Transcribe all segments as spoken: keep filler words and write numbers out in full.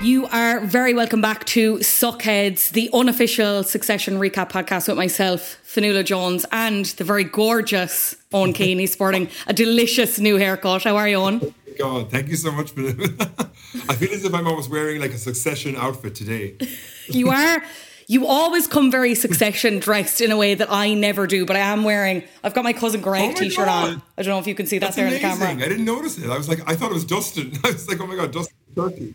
You are very welcome back to Suckheads, the unofficial Succession recap podcast with myself, Fanula Jones, and the very gorgeous Owen Keane. He's sporting a delicious new haircut. How are you, Owen? God, thank you so much, Fanula. I feel as if I'm almost wearing like a Succession outfit today. You are. You always come very Succession dressed in a way that I never do, but I am wearing, I've got my cousin Greg oh t-shirt God. on. I don't know if you can see that That's there amazing. in the camera. I didn't notice it. I was like, I thought it was Dustin. I was like, oh my God, Dustin Turkey.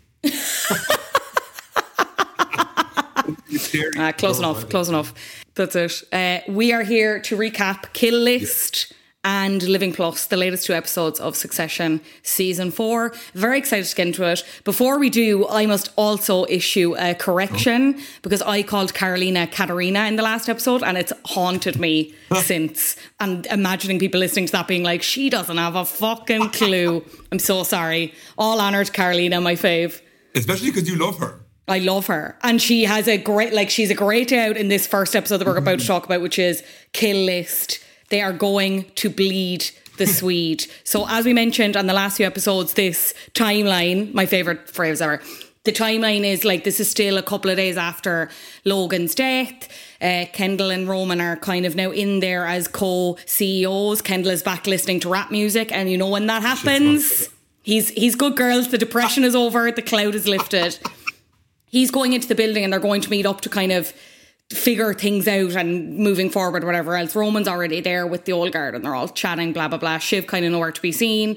Ah, close oh, enough, close enough. That's it. Uh, we are here to recap Kill List yeah. and Living Plus, the latest two episodes of Succession Season four. Very excited to get into it. Before we do, I must also issue a correction oh. because I called Carolina Katarina in the last episode and it's haunted me since. And imagining people listening to that being like, she doesn't have a fucking clue. I'm so sorry. All honoured Carolina, my fave. Especially because you love her. I love her. And she has a great, like, she's a great day out in this first episode that we're about to talk about, which is Kill List. They are going to bleed the Swede. So as we mentioned on the last few episodes, this timeline, my favourite phrase ever, the timeline is like, this is still a couple of days after Logan's death. Uh, Kendall and Roman are kind of now in there as co-C E Os. Kendall is back listening to rap music. And you know when that happens, he's, he's good girls. The depression is over. The cloud is lifted. He's going into the building and they're going to meet up to kind of figure things out and moving forward, whatever else. Roman's already there with the old guard and they're all chatting, blah, blah, blah. Shiv kind of nowhere to be seen.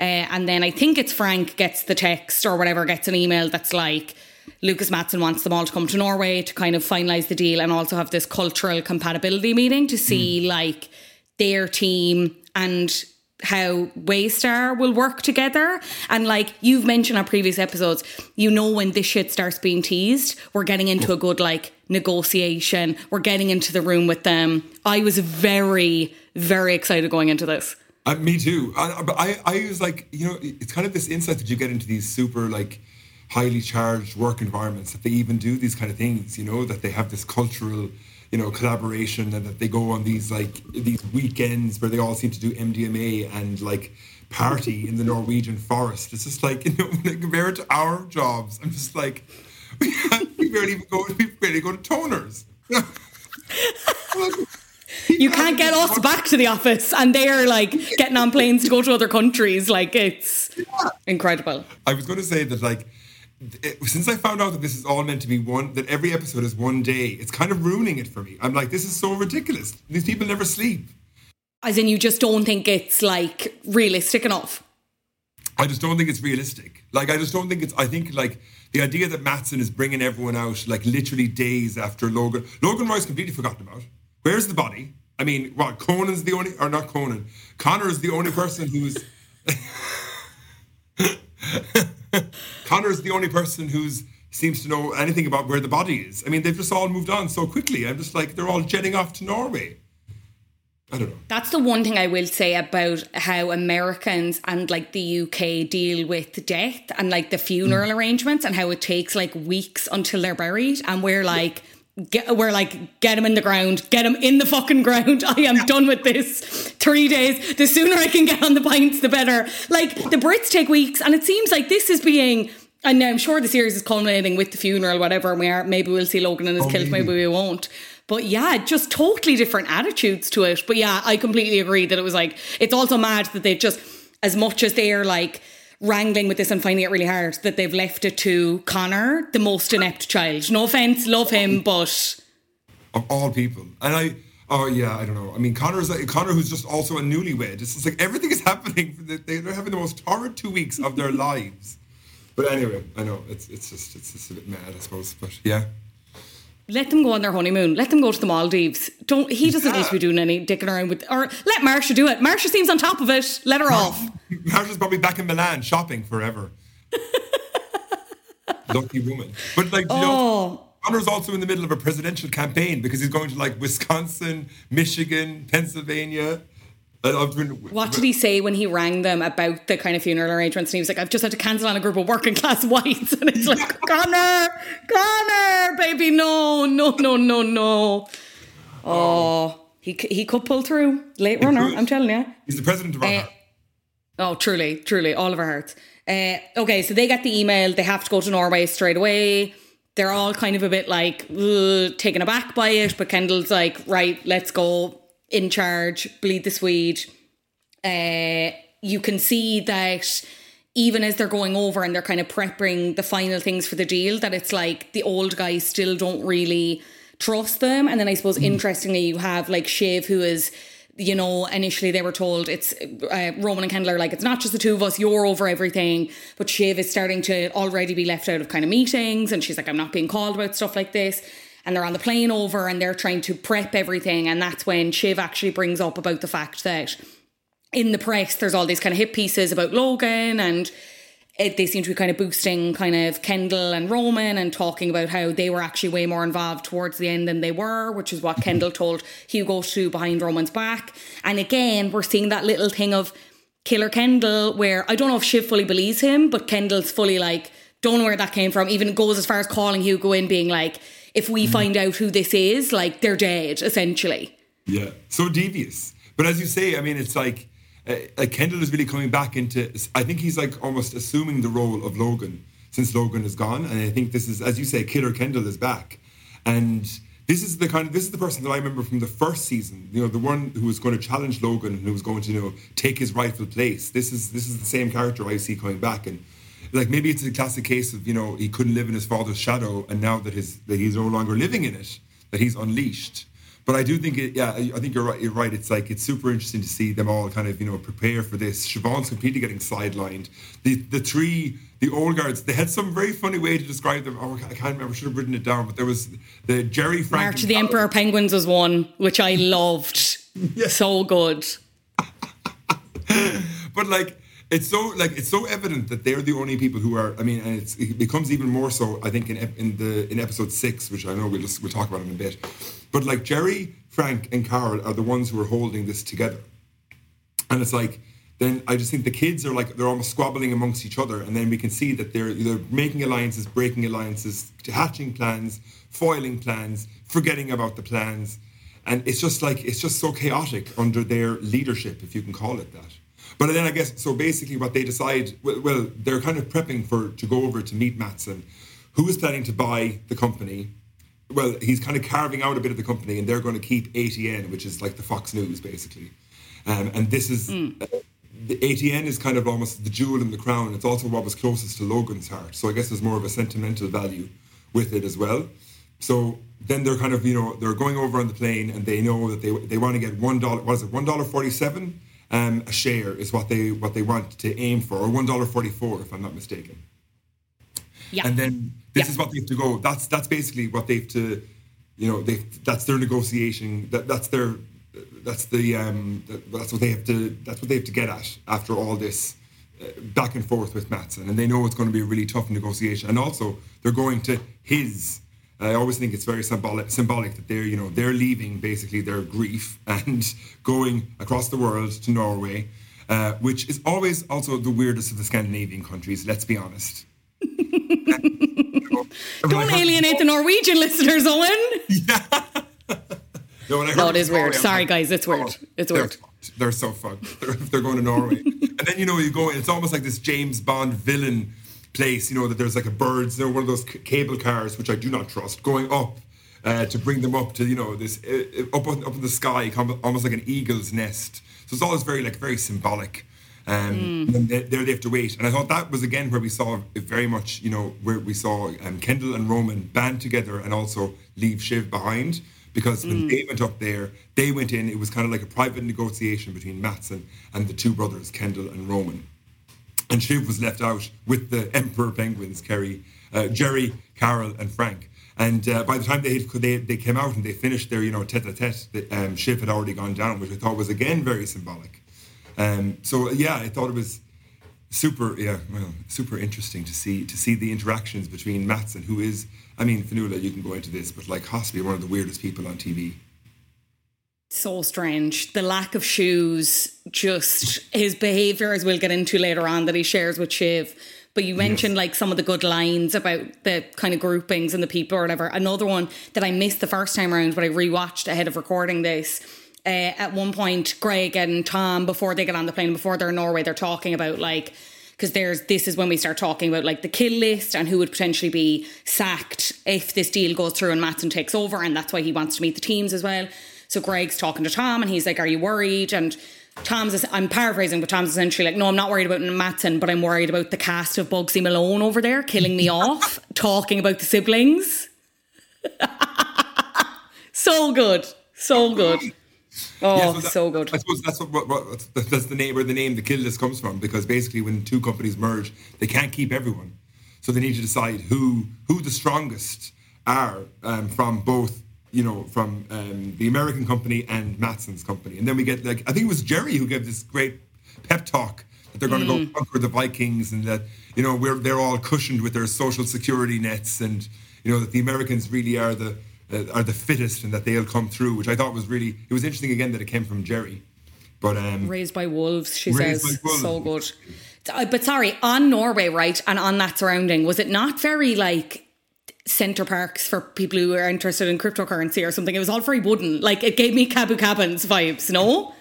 Uh, and then I think it's Frank gets the text or whatever, gets an email that's like, Lucas Mattson wants them all to come to Norway to kind of finalise the deal and also have this cultural compatibility meeting to see mm. like their team and how Waystar will work together. And like you've mentioned on previous episodes, you know when this shit starts being teased, we're getting into a good like negotiation. We're getting into the room with them. I was very, very excited going into this. Uh, me too. But I, I, I was like, you know, it's kind of this insight that you get into these super like highly charged work environments that they even do these kind of things, you know, that they have this cultural, you know, collaboration and that they go on these like these weekends where they all seem to do M D M A and like party in the Norwegian forest. It's just like, you know, compare it to our jobs. I'm just like, we, we barely even go, we barely go to toners. You can't get us back to the office and they're like getting on planes to go to other countries. Like it's yeah. incredible. I was going to say that like, since I found out that this is all meant to be one, that every episode is one day, it's kind of ruining it for me. I'm like, this is so ridiculous. These people never sleep. As in, you just don't think it's like realistic enough? I just don't think it's realistic. Like, I just don't think it's, I think, like, the idea that Mattson is bringing everyone out, like, literally days after Logan. Logan Roy's completely forgotten about. Where's the body? I mean, what, Conan's the only, or not Conan, Connor is the only person who's, Connor is the only person who's, seems to know anything about where the body is. I mean, they've just all moved on so quickly. I'm just like, they're all jetting off to Norway. I don't know. That's the one thing I will say about how Americans and like the U K deal with death and like the funeral mm. arrangements and how it takes like weeks until they're buried. And we're like, yeah. get, we're like, get them in the ground, get them in the fucking ground. I am yeah. done with this. Three days. The sooner I can get on the pints, the better. Like the Brits take weeks, and it seems like this is being. And now I'm sure the series is culminating with the funeral, whatever. And we are maybe we'll see Logan and his oh, kilt. Maybe. maybe we won't. But yeah, just totally different attitudes to it. But yeah, I completely agree that it was like, it's also mad that they just, as much as they are like wrangling with this and finding it really hard, that they've left it to Connor, the most inept child. No offense, love him, but of all people. And I, oh yeah, I don't know. I mean, Connor is like, Connor, who's just also a newlywed. It's just like everything is happening. They're having the most horrid two weeks of their lives. But anyway, I know it's it's just it's just a bit mad, I suppose. But yeah. Let them go on their honeymoon. Let them go to the Maldives. Don't he doesn't yeah. need to be doing any dicking around with, or let Marsha do it. Marsha seems on top of it. Let her Marsha, off. Marsha's probably back in Milan shopping forever. Lucky woman. But like you oh. know, Connor's also in the middle of a presidential campaign because he's going to like Wisconsin, Michigan, Pennsylvania. What did he say when he rang them about the kind of funeral arrangements? And he was like, I've just had to cancel on a group of working class whites. And it's like, Connor, Connor, baby, no, no, no, no, no. Oh, he he could pull through. Late runner, I'm telling you. He's the president of our uh, heart. Oh, truly, truly, all of our hearts. Uh, okay, so they get the email. They have to go to Norway straight away. They're all kind of a bit like taken aback by it. But Kendall's like, right, let's go. In charge, bleed the Swede. Uh, you can see that even as they're going over and they're kind of prepping the final things for the deal, that it's like the old guys still don't really trust them. And then I suppose, mm. interestingly, you have like Shiv, who is, you know, initially they were told it's uh, Roman and Kendall are like, it's not just the two of us, you're over everything. But Shiv is starting to already be left out of kind of meetings. And she's like, I'm not being called about stuff like this. And they're on the plane over and they're trying to prep everything. And that's when Shiv actually brings up about the fact that in the press, there's all these kind of hit pieces about Logan. And it, they seem to be kind of boosting kind of Kendall and Roman and talking about how they were actually way more involved towards the end than they were, which is what Kendall told Hugo to behind Roman's back. And again, we're seeing that little thing of Killer Kendall where I don't know if Shiv fully believes him, but Kendall's fully like, don't know where that came from. Even goes as far as calling Hugo in being like, if we find out who this is, like, they're dead, essentially. Yeah, so devious. But as you say, I mean, it's like, uh, like Kendall is really coming back into, I think he's, like, almost assuming the role of Logan since Logan is gone. And I think this is, as you say, Killer Kendall is back. And this is the kind of, this is the person that I remember from the first season, you know, the one who was going to challenge Logan and who was going to, you know, take his rightful place. This is, this is the same character I see coming back. And like maybe it's a classic case of, you know, he couldn't live in his father's shadow, and now that his that he's no longer living in it, that he's unleashed. But I do think, it, yeah, I think you're right. You're right. It's like it's super interesting to see them all kind of, you know, prepare for this. Siobhan's completely getting sidelined. The the three, the old guards, they had some very funny way to describe them. Oh, I can't remember. I should have written it down. But there was the Jerry Franklin. March of the Emperor Penguins was one, which I loved. Yeah. So good. But like. It's so like it's so evident that they're the only people who are. I mean, and it's, it becomes even more so. I think in in the in episode six, which I know we'll just, we'll talk about in a bit. But like Jerry, Frank, and Carol are the ones who are holding this together. And it's like then I just think the kids are like they're almost squabbling amongst each other, and then we can see that they're they're making alliances, breaking alliances, hatching plans, foiling plans, forgetting about the plans, and it's just like it's just so chaotic under their leadership, if you can call it that. But then I guess, so basically what they decide, well, well, they're kind of prepping for to go over to meet Mattson, who is planning to buy the company. Well, he's kind of carving out a bit of the company, and they're going to keep A T N, which is like the Fox News, basically. Um, and this is, mm. uh, the A T N is kind of almost the jewel in the crown. It's also what was closest to Logan's heart. So I guess there's more of a sentimental value with it as well. So then they're kind of, you know, they're going over on the plane, and they know that they they want to get one dollar, what is it, one dollar forty-seven? um, a share is what they what they want to aim for, or one dollar forty-four if I'm not mistaken. Yeah. And then this yeah. is what they have to go. That's that's basically what they have to, you know, they that's their negotiation. That that's their that's the um, that's what they have to that's what they have to get at after all this uh, back and forth with Maatsen. And they know it's going to be a really tough negotiation. And also they're going to his. I always think it's very symbolic, symbolic that they're, you know, they're leaving basically their grief and going across the world to Norway, uh, which is always also the weirdest of the Scandinavian countries. Let's be honest. you know, Don't alienate the Norwegian listeners, Owen. Yeah. no, oh, it is Norway, weird. I'm Sorry, like, guys, it's weird. Oh, it's they're weird. Fucked. They're so fucked. They're, they're going to Norway, and then you know you go. It's almost like this James Bond villain place, you know, that there's like a birds, you know, one of those c- cable cars, which I do not trust, going up uh, to bring them up to, you know, this uh, up up in the sky, almost like an eagle's nest. So it's always very, like, very symbolic. Um, mm. And then there they have to wait. And I thought that was, again, where we saw very much, you know, where we saw um, Kendall and Roman band together and also leave Shiv behind, because mm. when they went up there, they went in, it was kind of like a private negotiation between Maatsen and the two brothers, Kendall and Roman. And Shiv was left out with the Emperor Penguins, Kerry, uh, Jerry, Carol, and Frank. And uh, by the time they, had, they they came out and they finished their, you know, tete-a-tete, the, um, Shiv had already gone down, which I thought was again very symbolic. Um, so yeah, I thought it was super, yeah, well, super interesting to see to see the interactions between Maatsen, who is, I mean, Fionnuala, you can go into this, but like Hospi, one of the weirdest people on T V. So strange. The lack of shoes, just his behaviour, as we'll get into later on, that he shares with Shiv. But you mentioned yes. like some of the good lines about the kind of groupings and the people or whatever. Another one that I missed the first time around, but I rewatched ahead of recording this. Uh, at one point, Greg and Tom, before they get on the plane, before they're in Norway, they're talking about like, because there's this is when we start talking about like the kill list and who would potentially be sacked if this deal goes through and Maatsen takes over. And that's why he wants to meet the teams as well. So Greg's talking to Tom and he's like, are you worried? And Tom's, I'm paraphrasing, but Tom's essentially like, no, I'm not worried about Maatsen, but I'm worried about the cast of Bugsy Malone over there killing me off, talking about the siblings. so good. So good. Oh, yeah, so, that, so good. I suppose that's, what, what, that's the name, where the name the kill list comes from, because basically when two companies merge, they can't keep everyone. So they need to decide who, who the strongest are um, from both you know, from um, the American company and Maatsen's company. And then we get, like, I think it was Jerry who gave this great pep talk that they're going to mm. go conquer the Vikings and that, you know, we're they're all cushioned with their social security nets and, you know, that the Americans really are the uh, are the fittest and that they'll come through, which I thought was really, it was interesting, again, that it came from Jerry. But um, raised by wolves, she raised says. By wolves. So good. But sorry, on Norway, right, and on that surrounding, was it not very, like, centre parks for people who are interested in cryptocurrency or something? It was all very wooden. Like, it gave me Cabu Cabins vibes, no?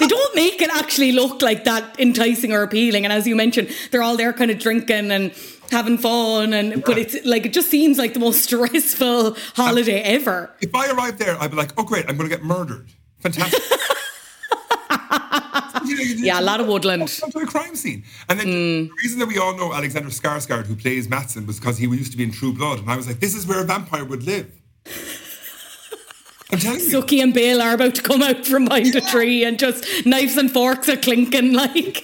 They don't make it actually look like that enticing or appealing. And as you mentioned, they're all there kind of drinking and having fun. And yeah. But it's like, it just seems like the most stressful holiday um, ever. If I arrived there, I'd be like, oh, great, I'm going to get murdered. Fantastic. You know, you yeah, a lot of woodland. To a crime scene. And then mm. the reason that we all know Alexander Skarsgård, who plays Maatsen, was because he used to be in True Blood. And I was like, this is where a vampire would live. I'm telling you. Sookie and Bale are about to come out from behind yeah. a tree and just knives and forks are clinking. Like,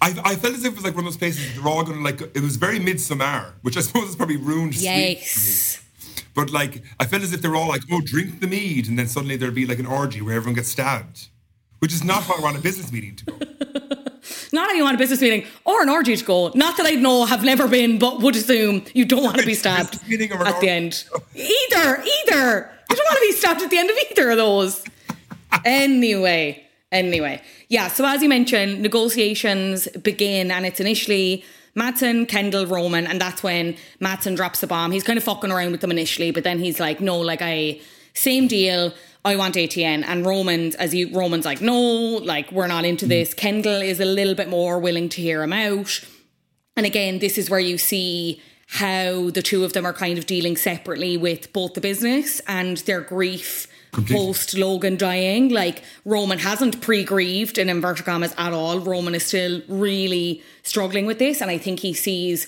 I, I felt as if it was like one of those places they're all going to, like, it was very Midsommar, which I suppose is probably ruined. Yes. But like, I felt as if they're all like, oh, drink the mead. And then suddenly there'd be like an orgy where everyone gets stabbed. Which is not how I want a business meeting to go. Not how you want a business meeting or an orgy to go. Not that I know, have never been, but would assume you don't want to be stabbed at the end. Either, either. You don't want to be stabbed at the end of either of those. Anyway, anyway. Yeah, so as you mentioned, negotiations begin and it's initially Maatsen, Kendall, Roman, and that's when Maatsen drops the bomb. He's kind of fucking around with them initially, but then he's like, no, like I, same deal. I want A T N. And Roman's, as you, Roman's like, no, like, we're not into this. Kendall is a little bit more willing to hear him out. And again, this is where you see how the two of them are kind of dealing separately with both the business and their grief post Logan dying. Like, Roman hasn't pre-grieved in inverted commas at all. Roman is still really struggling with this. And I think he sees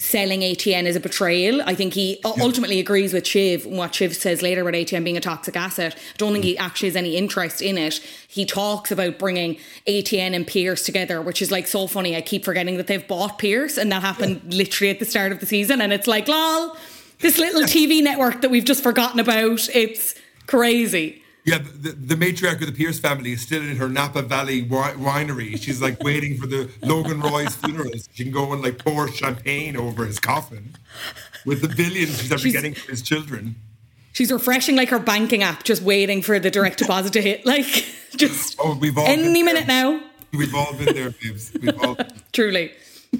selling A T N is a betrayal. I think he yeah. ultimately agrees with Shiv and what Shiv says later about A T N being a toxic asset. I don't think he actually has any interest in it. He talks about bringing A T N and Pearce together, which is like so funny. I keep forgetting that they've bought Pearce, and that happened yeah. literally at the start of the season. And it's like, lol, this little T V network that we've just forgotten about. It's crazy. Yeah, the, the matriarch of the Pearce family is still in her Napa Valley wi- winery. She's like waiting for the Logan Roy's funeral. She can go and like pour champagne over his coffin with the billions she's ever she's, getting for his children. She's refreshing like her banking app, just waiting for the direct deposit to hit. Like, just oh, we've all any minute now. We've all been there, babes. We've all been there. Truly,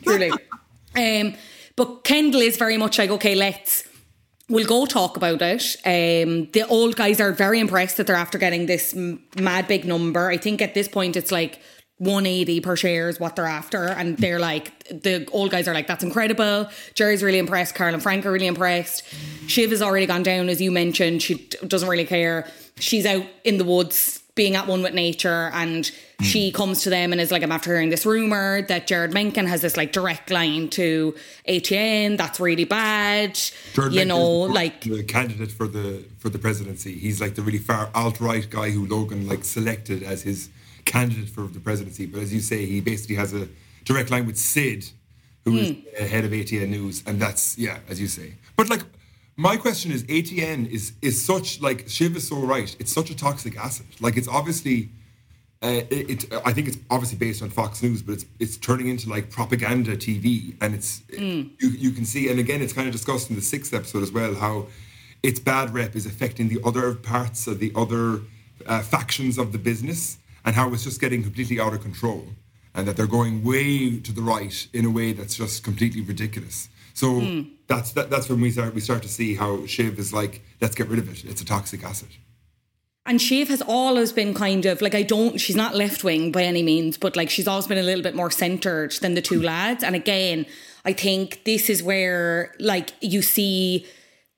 truly. um, but Kendall is very much like, okay, let's. We'll go talk about it. Um, the old guys are very impressed that they're after getting this m- mad big number. I think at this point it's like one eighty per share is what they're after. And they're like, the old guys are like, that's incredible. Jerry's really impressed. Carl and Frank are really impressed. Shiv has already gone down, as you mentioned. She d- doesn't really care. She's out in the woods being at one with nature, and she comes to them and is like, I'm after hearing this rumour that Jared Menken has this like direct line to A T N. That's really bad. Jared you Menken know, like the candidate for the for the presidency. He's like the really far alt-right guy who Logan like selected as his candidate for the presidency. But as you say, he basically has a direct line with Sid, who mm. is the head of A T N News. And that's, yeah, as you say. But like, my question is, A T N is is such, like, Shiv is so right. It's such a toxic asset. Like, it's obviously, uh, it, it, I think it's obviously based on Fox News, but it's it's turning into, like, propaganda T V. And it's, mm. it, you, you can see, and again, it's kind of discussed in the sixth episode as well, how its bad rep is affecting the other parts of the other uh, factions of the business, and how it's just getting completely out of control. And that they're going way to the right in a way that's just completely ridiculous. So mm. that's that, that's when we start we start to see how Shiv is like, let's get rid of it. It's a toxic asset. And Shiv has always been kind of like, I don't, she's not left wing by any means, but like she's always been a little bit more centred than the two lads. And again, I think this is where like you see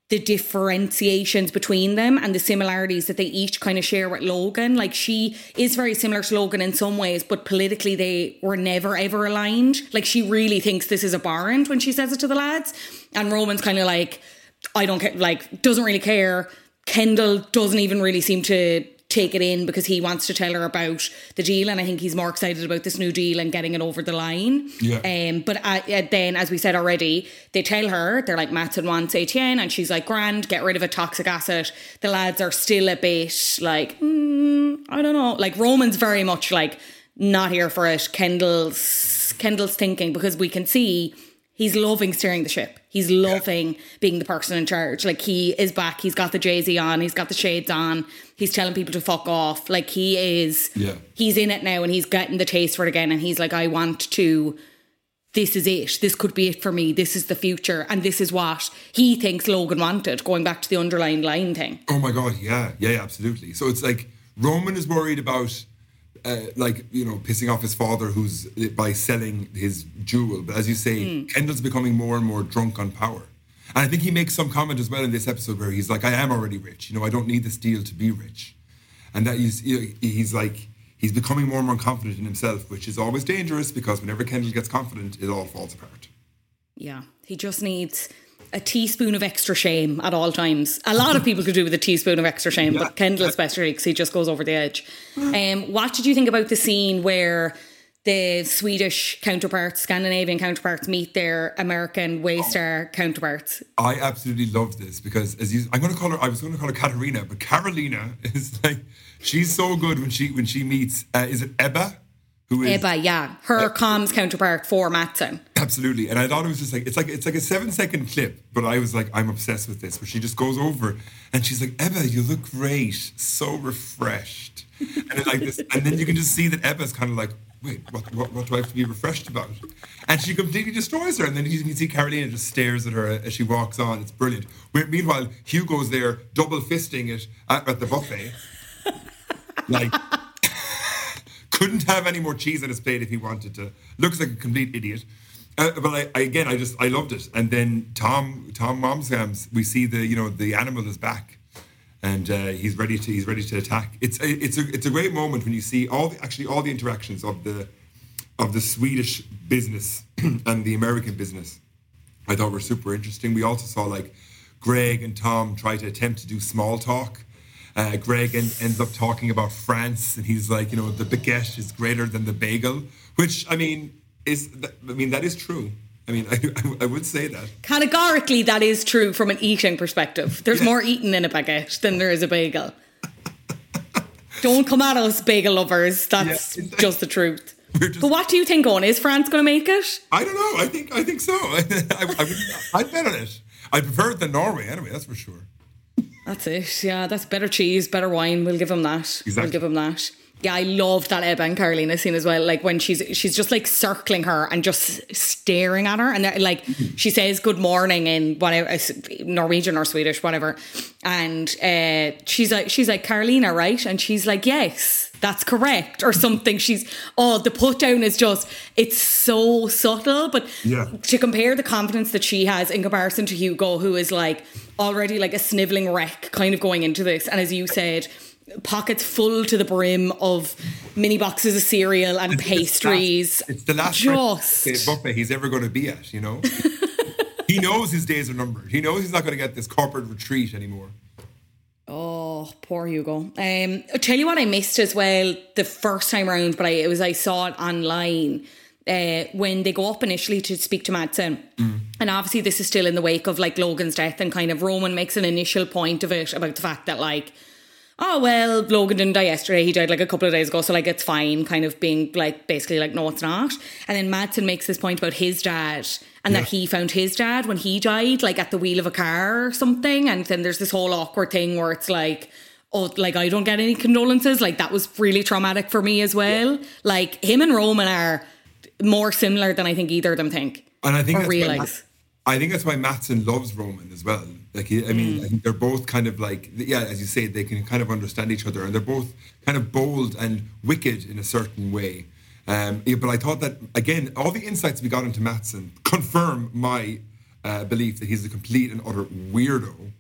the differentiations between them and the similarities that they each kind of share with Logan. Like she is very similar to Logan in some ways, but politically they were never ever aligned. Like she really thinks this is abhorrent when she says it to the lads, and Roman's kind of like, I don't care, like doesn't really care. Kendall doesn't even really seem to take it in because he wants to tell her about the deal, and I think he's more excited about this new deal and getting it over the line. Yeah. Um, but uh, then, as we said already, they tell her, they're like, Mattson wants A T N, and she's like, grand, get rid of a toxic asset. The lads are still a bit like, mm, I don't know. Like Roman's very much like not here for it. Kendall's Kendall's thinking, because we can see he's loving steering the ship. He's loving yeah. being the person in charge. Like he is back. He's got the Jay-Z on. He's got the shades on. He's telling people to fuck off. Like he is, yeah. he's in it now, and he's getting the taste for it again. And he's like, I want to, this is it. This could be it for me. This is the future. And this is what he thinks Logan wanted, going back to the underlined line thing. Oh my God. Yeah. Yeah, absolutely. So it's like Roman is worried about Uh, like, you know, pissing off his father who's by selling his jewel. But as you say, mm. Kendall's becoming more and more drunk on power. And I think he makes some comment as well in this episode where he's like, I am already rich. You know, I don't need this deal to be rich. And that is, he's like, he's becoming more and more confident in himself, which is always dangerous because whenever Kendall gets confident, it all falls apart. Yeah, he just needs a teaspoon of extra shame at all times. A lot of people could do with a teaspoon of extra shame, yeah. but Kendall especially, because he just goes over the edge. Mm. Um, what did you think about the scene where the Swedish counterparts, Scandinavian counterparts, meet their American Waystar oh. counterparts? I absolutely loved this because, as you, I'm going to call her, I was going to call her Katarina, but Carolina is like, she's so good when she when she meets. Uh, is it Ebba? Who is, Ebba, yeah, her uh, comms counterpart for Mattson. Absolutely, and I thought it was just like it's like it's like a seven-second clip, but I was like, I'm obsessed with this. Where she just goes over and she's like, Ebba, you look great, so refreshed, and then like this, and then you can just see that Ebba's kind of like, wait, what, what, what do I have to be refreshed about? And she completely destroys her, and then you can see Carolina just stares at her as she walks on. It's brilliant. Meanwhile, Hugo's there double fisting it at, at the buffet, like. Couldn't have any more cheese on his plate if he wanted to. Looks like a complete idiot. Uh, but I, I, again, I just, I loved it. And then Tom, Tom Momsams, we see the, you know, the animal is back, and uh, he's ready to, he's ready to attack. It's, it's a, it's a great moment when you see all, the, actually, all the interactions of the, of the Swedish business and the American business, I thought were super interesting. We also saw like Greg and Tom try to attempt to do small talk. Uh, Greg en- ends up talking about France, and he's like, you know, the baguette is greater than the bagel, which, I mean, is th- I mean that is true. I mean, I, I would say that. Categorically, that is true from an eating perspective. There's yeah. more eating in a baguette than there is a bagel. Don't come at us, bagel lovers. That's yeah, just the truth. Just, but what do you think, Owen? Is France going to make it? I don't know. I think I think so. I, I would, I'd bet on it. I prefer it than Norway anyway, that's for sure. That's it. Yeah, that's better cheese, better wine. We'll give him that. Exactly. We'll give him that. Yeah, I love that Ebba and Carolina scene as well. Like when she's she's just like circling her and just staring at her, and like she says good morning in whatever Norwegian or Swedish, whatever. And uh, she's like she's like Carolina, right? And she's like yes, that's correct, or something. She's oh, the put down is just it's so subtle, but yeah. to compare the confidence that she has in comparison to Hugo, who is like already like a sniveling wreck, kind of going into this, and as you said. Pockets full to the brim of mini boxes of cereal and pastries. It's the last, it's the last buffet he's ever going to be at, you know? He knows his days are numbered. He knows he's not going to get this corporate retreat anymore. Oh, poor Hugo. Um, I'll tell you what I missed as well the first time around, but I, it was I saw it online. Uh, when they go up initially to speak to Madsen mm. and obviously this is still in the wake of like Logan's death, and kind of Roman makes an initial point of it about the fact that like oh, well, Logan didn't die yesterday. He died like a couple of days ago. So like, it's fine. Kind of being like, basically like, no, it's not. And then Madsen makes this point about his dad and yeah. that he found his dad when he died, like at the wheel of a car or something. And then there's this whole awkward thing where it's like, oh, like I don't get any condolences. Like that was really traumatic for me as well. Yeah. Like him and Roman are more similar than I think either of them think. And I think or realize. I think that's why Madsen loves Roman as well. Like, I mean, mm. I think they're both kind of like, yeah, as you say, they can kind of understand each other, and they're both kind of bold and wicked in a certain way. Um, yeah, but I thought that, again, all the insights we got into Madsen confirm my uh, belief that he's a complete and utter weirdo.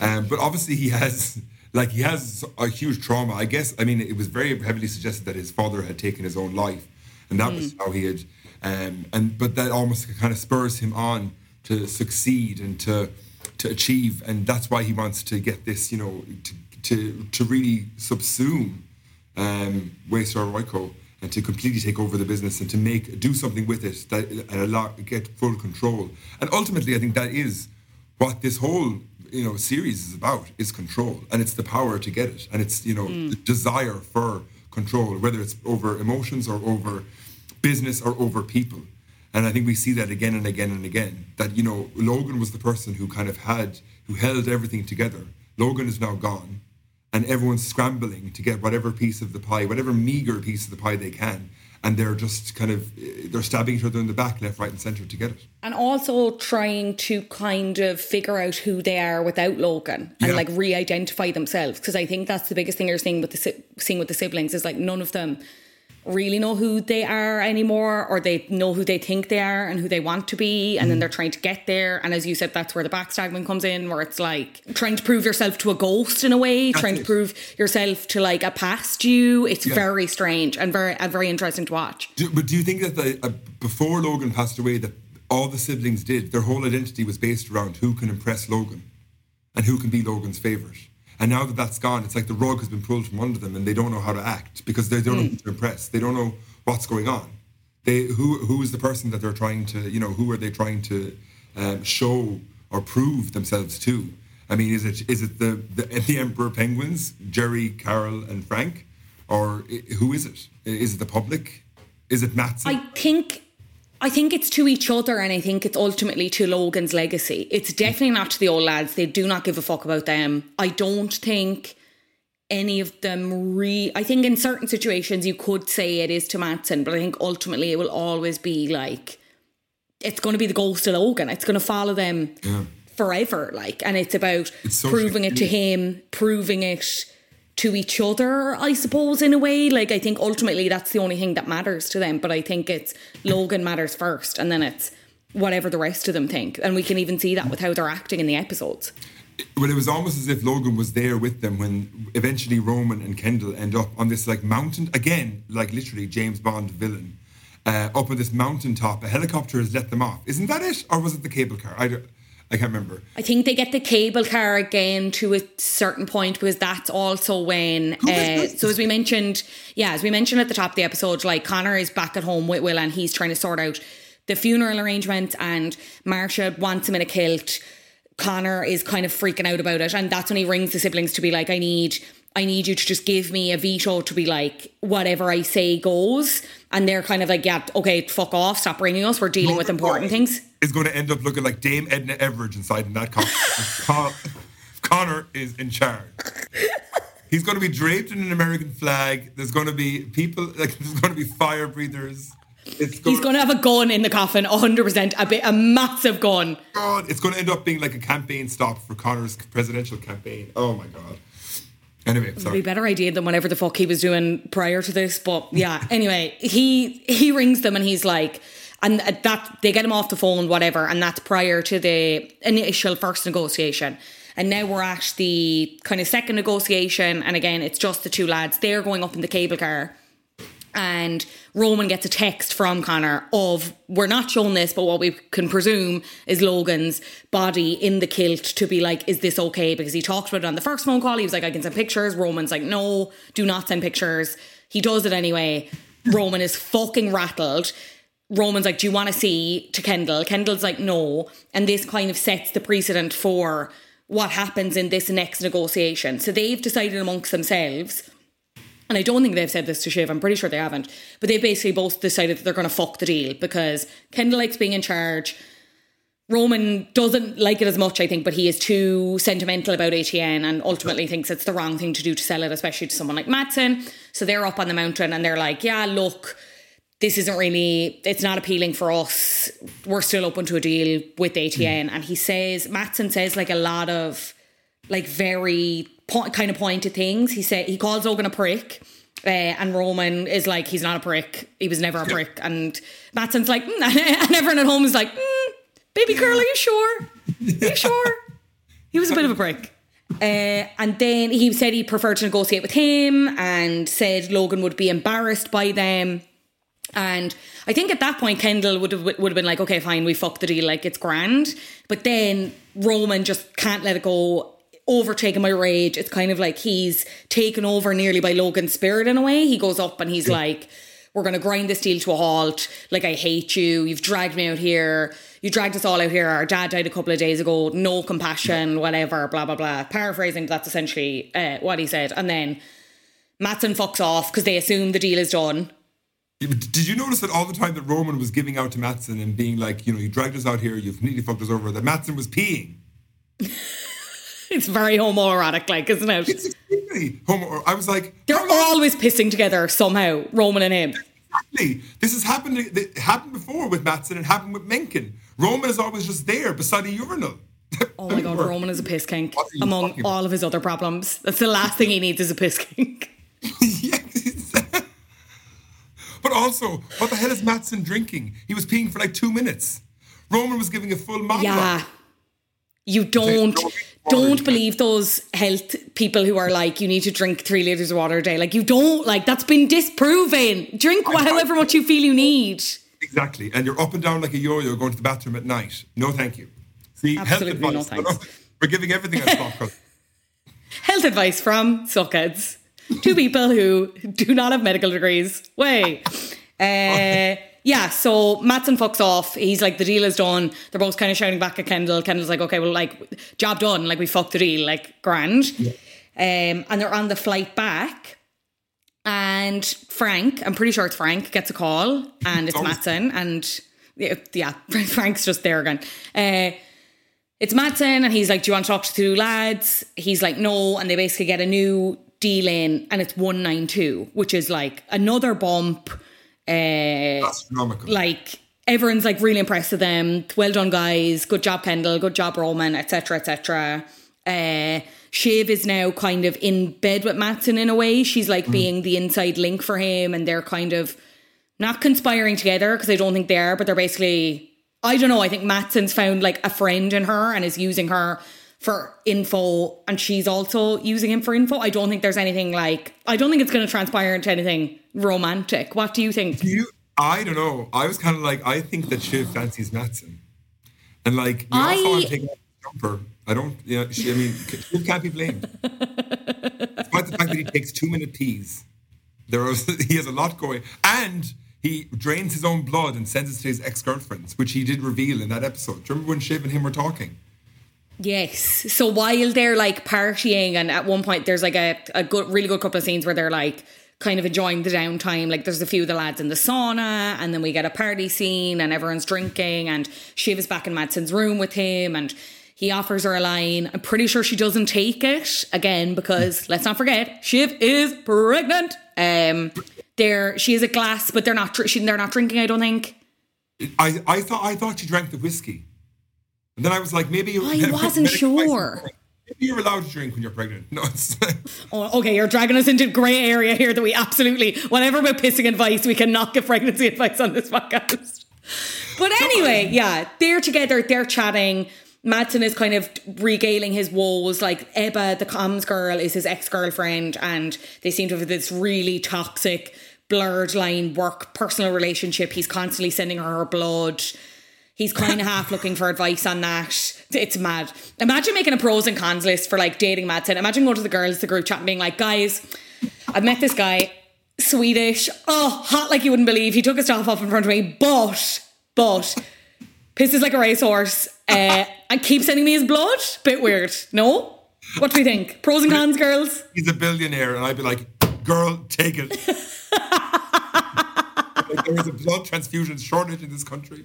Um, but obviously he has, like, he has a huge trauma. I guess, I mean, it was very heavily suggested that his father had taken his own life, and that mm. was how he had, um, and but that almost kind of spurs him on to succeed and to to achieve, and that's why he wants to get this, you know, to to, to really subsume um, Waystar Royco and to completely take over the business and to make do something with it that and allow, get full control. And ultimately, I think that is what this whole you know series is about: is control, and it's the power to get it, and it's you know mm. the desire for control, whether it's over emotions or over business or over people. And I think we see that again and again and again, that, you know, Logan was the person who kind of had, who held everything together. Logan is now gone, and everyone's scrambling to get whatever piece of the pie, whatever meager piece of the pie they can. And they're just kind of, they're stabbing each other in the back, left, right and centre to get it. And also trying to kind of figure out who they are without Logan and yeah. like re-identify themselves. Because I think that's the biggest thing you're seeing with the, seeing with the siblings is like none of them really know who they are anymore, or they know who they think they are and who they want to be, and mm. then they're trying to get there, and as you said, that's where the backstabbing comes in, where it's like trying to prove yourself to a ghost in a way, that's trying it. to prove yourself to like a past you. It's yeah. very strange and very and very interesting to watch. Do, but do you think that the, uh, before Logan passed away, that all the siblings did, their whole identity was based around who can impress Logan and who can be Logan's favourite? And now that that's gone, it's like the rug has been pulled from under them, and they don't know how to act because they don't know mm. who to impress. They don't know what's going on. They who who is the person that they're trying to, you know, who are they trying to um, show or prove themselves to? I mean, is it is it the, the the Emperor Penguins, Jerry, Carol, and Frank, or who is it? Is it the public? Is it Madsen? I think. I think it's to each other, and I think it's ultimately to Logan's legacy. It's definitely not to the old lads. They do not give a fuck about them. I don't think any of them re... I think in certain situations you could say it is to Madsen, but I think ultimately it will always be like... It's going to be the ghost of Logan. It's going to follow them yeah. forever. Like, and it's about it's so proving shit. it to him, proving it to each other, I suppose, in a way. Like, I think ultimately that's the only thing that matters to them. But I think it's Logan matters first, and then it's whatever the rest of them think. And we can even see that with how they're acting in the episodes. Well, it was almost as if Logan was there with them when eventually Roman and Kendall end up on this, like, mountain, again, like literally James Bond villain. uh, up at this mountaintop. A helicopter has let them off. Isn't that it? Or was it the cable car? I don't, I can't remember. I think they get the cable car again to a certain point, because that's also when... Uh, so as we mentioned, yeah, as we mentioned at the top of the episode, like Connor is back at home with Will and he's trying to sort out the funeral arrangements, and Marcia wants him in a kilt. Connor is kind of freaking out about it, and that's when he rings the siblings to be like, I need... I need you to just give me a veto to be like, whatever I say goes. And they're kind of like, yeah, okay, fuck off, stop ringing us, we're dealing Northern with important things. Is going to end up looking like Dame Edna Everage inside in that costume. Connor is in charge. He's going to be draped in an American flag. There's going to be people, like, there's going to be fire breathers. It's going He's going to have a gun in the coffin, one hundred percent, a, bit, a massive gun. God, it's going to end up being like a campaign stop for Connor's presidential campaign. Oh my God. Anyway, sorry. It would be a better idea than whatever the fuck he was doing prior to this. But yeah, anyway, he he rings them and he's like, and that they get him off the phone, whatever. And that's prior to the initial first negotiation. And now we're at the kind of second negotiation. And again, it's just the two lads. They're going up in the cable car. And Roman gets a text from Connor of, we're not shown this, but what we can presume is Logan's body in the kilt, to be like, is this okay? Because he talked about it on the first phone call. He was like, I can send pictures. Roman's like, no, do not send pictures. He does it anyway. Roman is fucking rattled. Roman's like, do you want to see to Kendall? Kendall's like, no. And this kind of sets the precedent for what happens in this next negotiation. So they've decided amongst themselves... And I don't think they've said this to Shiv, I'm pretty sure they haven't. But they basically both decided that they're going to fuck the deal, because Kendall likes being in charge. Roman doesn't like it as much, I think, but he is too sentimental about A T N and ultimately thinks it's the wrong thing to do to sell it, especially to someone like Madsen. So they're up on the mountain and they're like, yeah, look, this isn't really, it's not appealing for us. We're still open to a deal with A T N. Mm. And he says, Madsen says like a lot of like very... Point, kind of pointed things. He said he calls Logan a prick, uh, and Roman is like, he's not a prick. He was never a yeah. prick. And Madsen's like, mm, and everyone at home is like, mm, baby girl, are you sure? Are you sure? He was a bit of a prick. Uh, and then he said he preferred to negotiate with him, and said Logan would be embarrassed by them. And I think at that point Kendall would have would have been like, okay, fine, we fucked the deal, like it's grand. But then Roman just can't let it go. Overtaken by rage. It's kind of like he's taken over nearly by Logan's spirit in a way. He goes up and he's yeah. like, we're going to grind this deal to a halt. Like, I hate you. You've dragged me out here. You dragged us all out here. Our dad died a couple of days ago. No compassion, yeah. whatever, blah, blah, blah. Paraphrasing, that's essentially uh, what he said. And then Madsen fucks off because they assume the deal is done. Did you notice that all the time that Roman was giving out to Madsen and being like, you know, you dragged us out here, you've completely fucked us over, that Madsen was peeing? It's very homoerotic, like, isn't it? It's extremely homoerotic. I was like... They're always pissing together somehow, Roman and him. Exactly. This has happened it happened before with Madsen and happened with Mencken. Roman is always just there beside a urinal. Oh my God, Roman is a piss kink among all of his other problems. That's the last thing he needs is a piss kink. Yes. But also, what the hell is Madsen drinking? He was peeing for like two minutes. Roman was giving a full monologue. Yeah. You don't, don't, don't believe those health people who are like, you need to drink three litres of water a day. Like, you don't, like, that's been disproven. Drink however much you feel you need. Exactly. And you're up and down like a yo-yo going to the bathroom at night. No, thank you. See, absolutely health advice. No, thanks. We're giving everything on Sokka. Health advice from Suckheads. Two people who do not have medical degrees. Way. Uh... Yeah, so Madsen fucks off. He's like, the deal is done. They're both kind of shouting back at Kendall. Kendall's like, okay, well, like, job done. Like, we fucked the deal. Like, grand. Yeah. Um, and they're on the flight back. And Frank, I'm pretty sure it's Frank, gets a call. And it's Madsen. And yeah, yeah, Frank's just there again. Uh, it's Madsen. And he's like, do you want to talk to the two lads? He's like, no. And they basically get a new deal in. And it's one ninety-two, which is like another bump. Uh, Astronomical. Like, everyone's like really impressed with them. Well done, guys. Good job, Kendall. Good job, Roman, et cetera, et cetera. Uh, Shiv is now kind of in bed with Madsen in a way. She's like mm. being the inside link for him, and they're kind of not conspiring together because I don't think they are, but they're basically, I don't know. I think Madsen's found like a friend in her and is using her for info, and she's also using him for info. I don't think there's anything like, I don't think it's going to transpire into anything romantic. What do you think? Do you, I don't know. I was kind of like, I think that Shiv fancies Madsen. And like, you I... saw him taking off his jumper. I don't, you know, she, I mean, Shiv can't be blamed. Despite the fact that he takes two minute peas, there are, he has a lot going. And he drains his own blood and sends it to his ex-girlfriends, which he did reveal in that episode. Do you remember when Shiv and him were talking? Yes. So while they're like partying, and at one point there's like a, a good, really good couple of scenes where they're like, kind of enjoying the downtime. Like there's a few of the lads in the sauna, and then we get a party scene and everyone's drinking, and Shiv is back in Madsen's room with him, and he offers her a line. I'm pretty sure she doesn't take it again, because let's not forget, Shiv is pregnant. Um, there she is a glass, but they're not, she, they're not drinking. I don't think. I, I thought, I thought she drank the whiskey, and then I was like, maybe you I wasn't sure. You're allowed to drink when you're pregnant. No, it's oh, okay, you're dragging us into a grey area here that we absolutely, whatever about pissing advice, we cannot give pregnancy advice on this podcast. But anyway, no, I... yeah, they're together, they're chatting. Madsen is kind of regaling his woes. Like Ebba, the comms girl, is his ex-girlfriend, and they seem to have this really toxic, blurred line work, personal relationship. He's constantly sending her her blood. He's kind of half looking for advice on that. It's mad. Imagine making a pros and cons list for like dating Madsen. Imagine going to the girls, the group chat, and being like, guys, I met this guy, Swedish. Oh, hot like you wouldn't believe. He took his top off in front of me, but, but, pisses like a racehorse uh, and keeps sending me his blood. Bit weird. No? What do you think? Pros and cons, girls? He's a billionaire, and I'd be like, girl, take it. Like, there is a blood transfusion shortage in this country.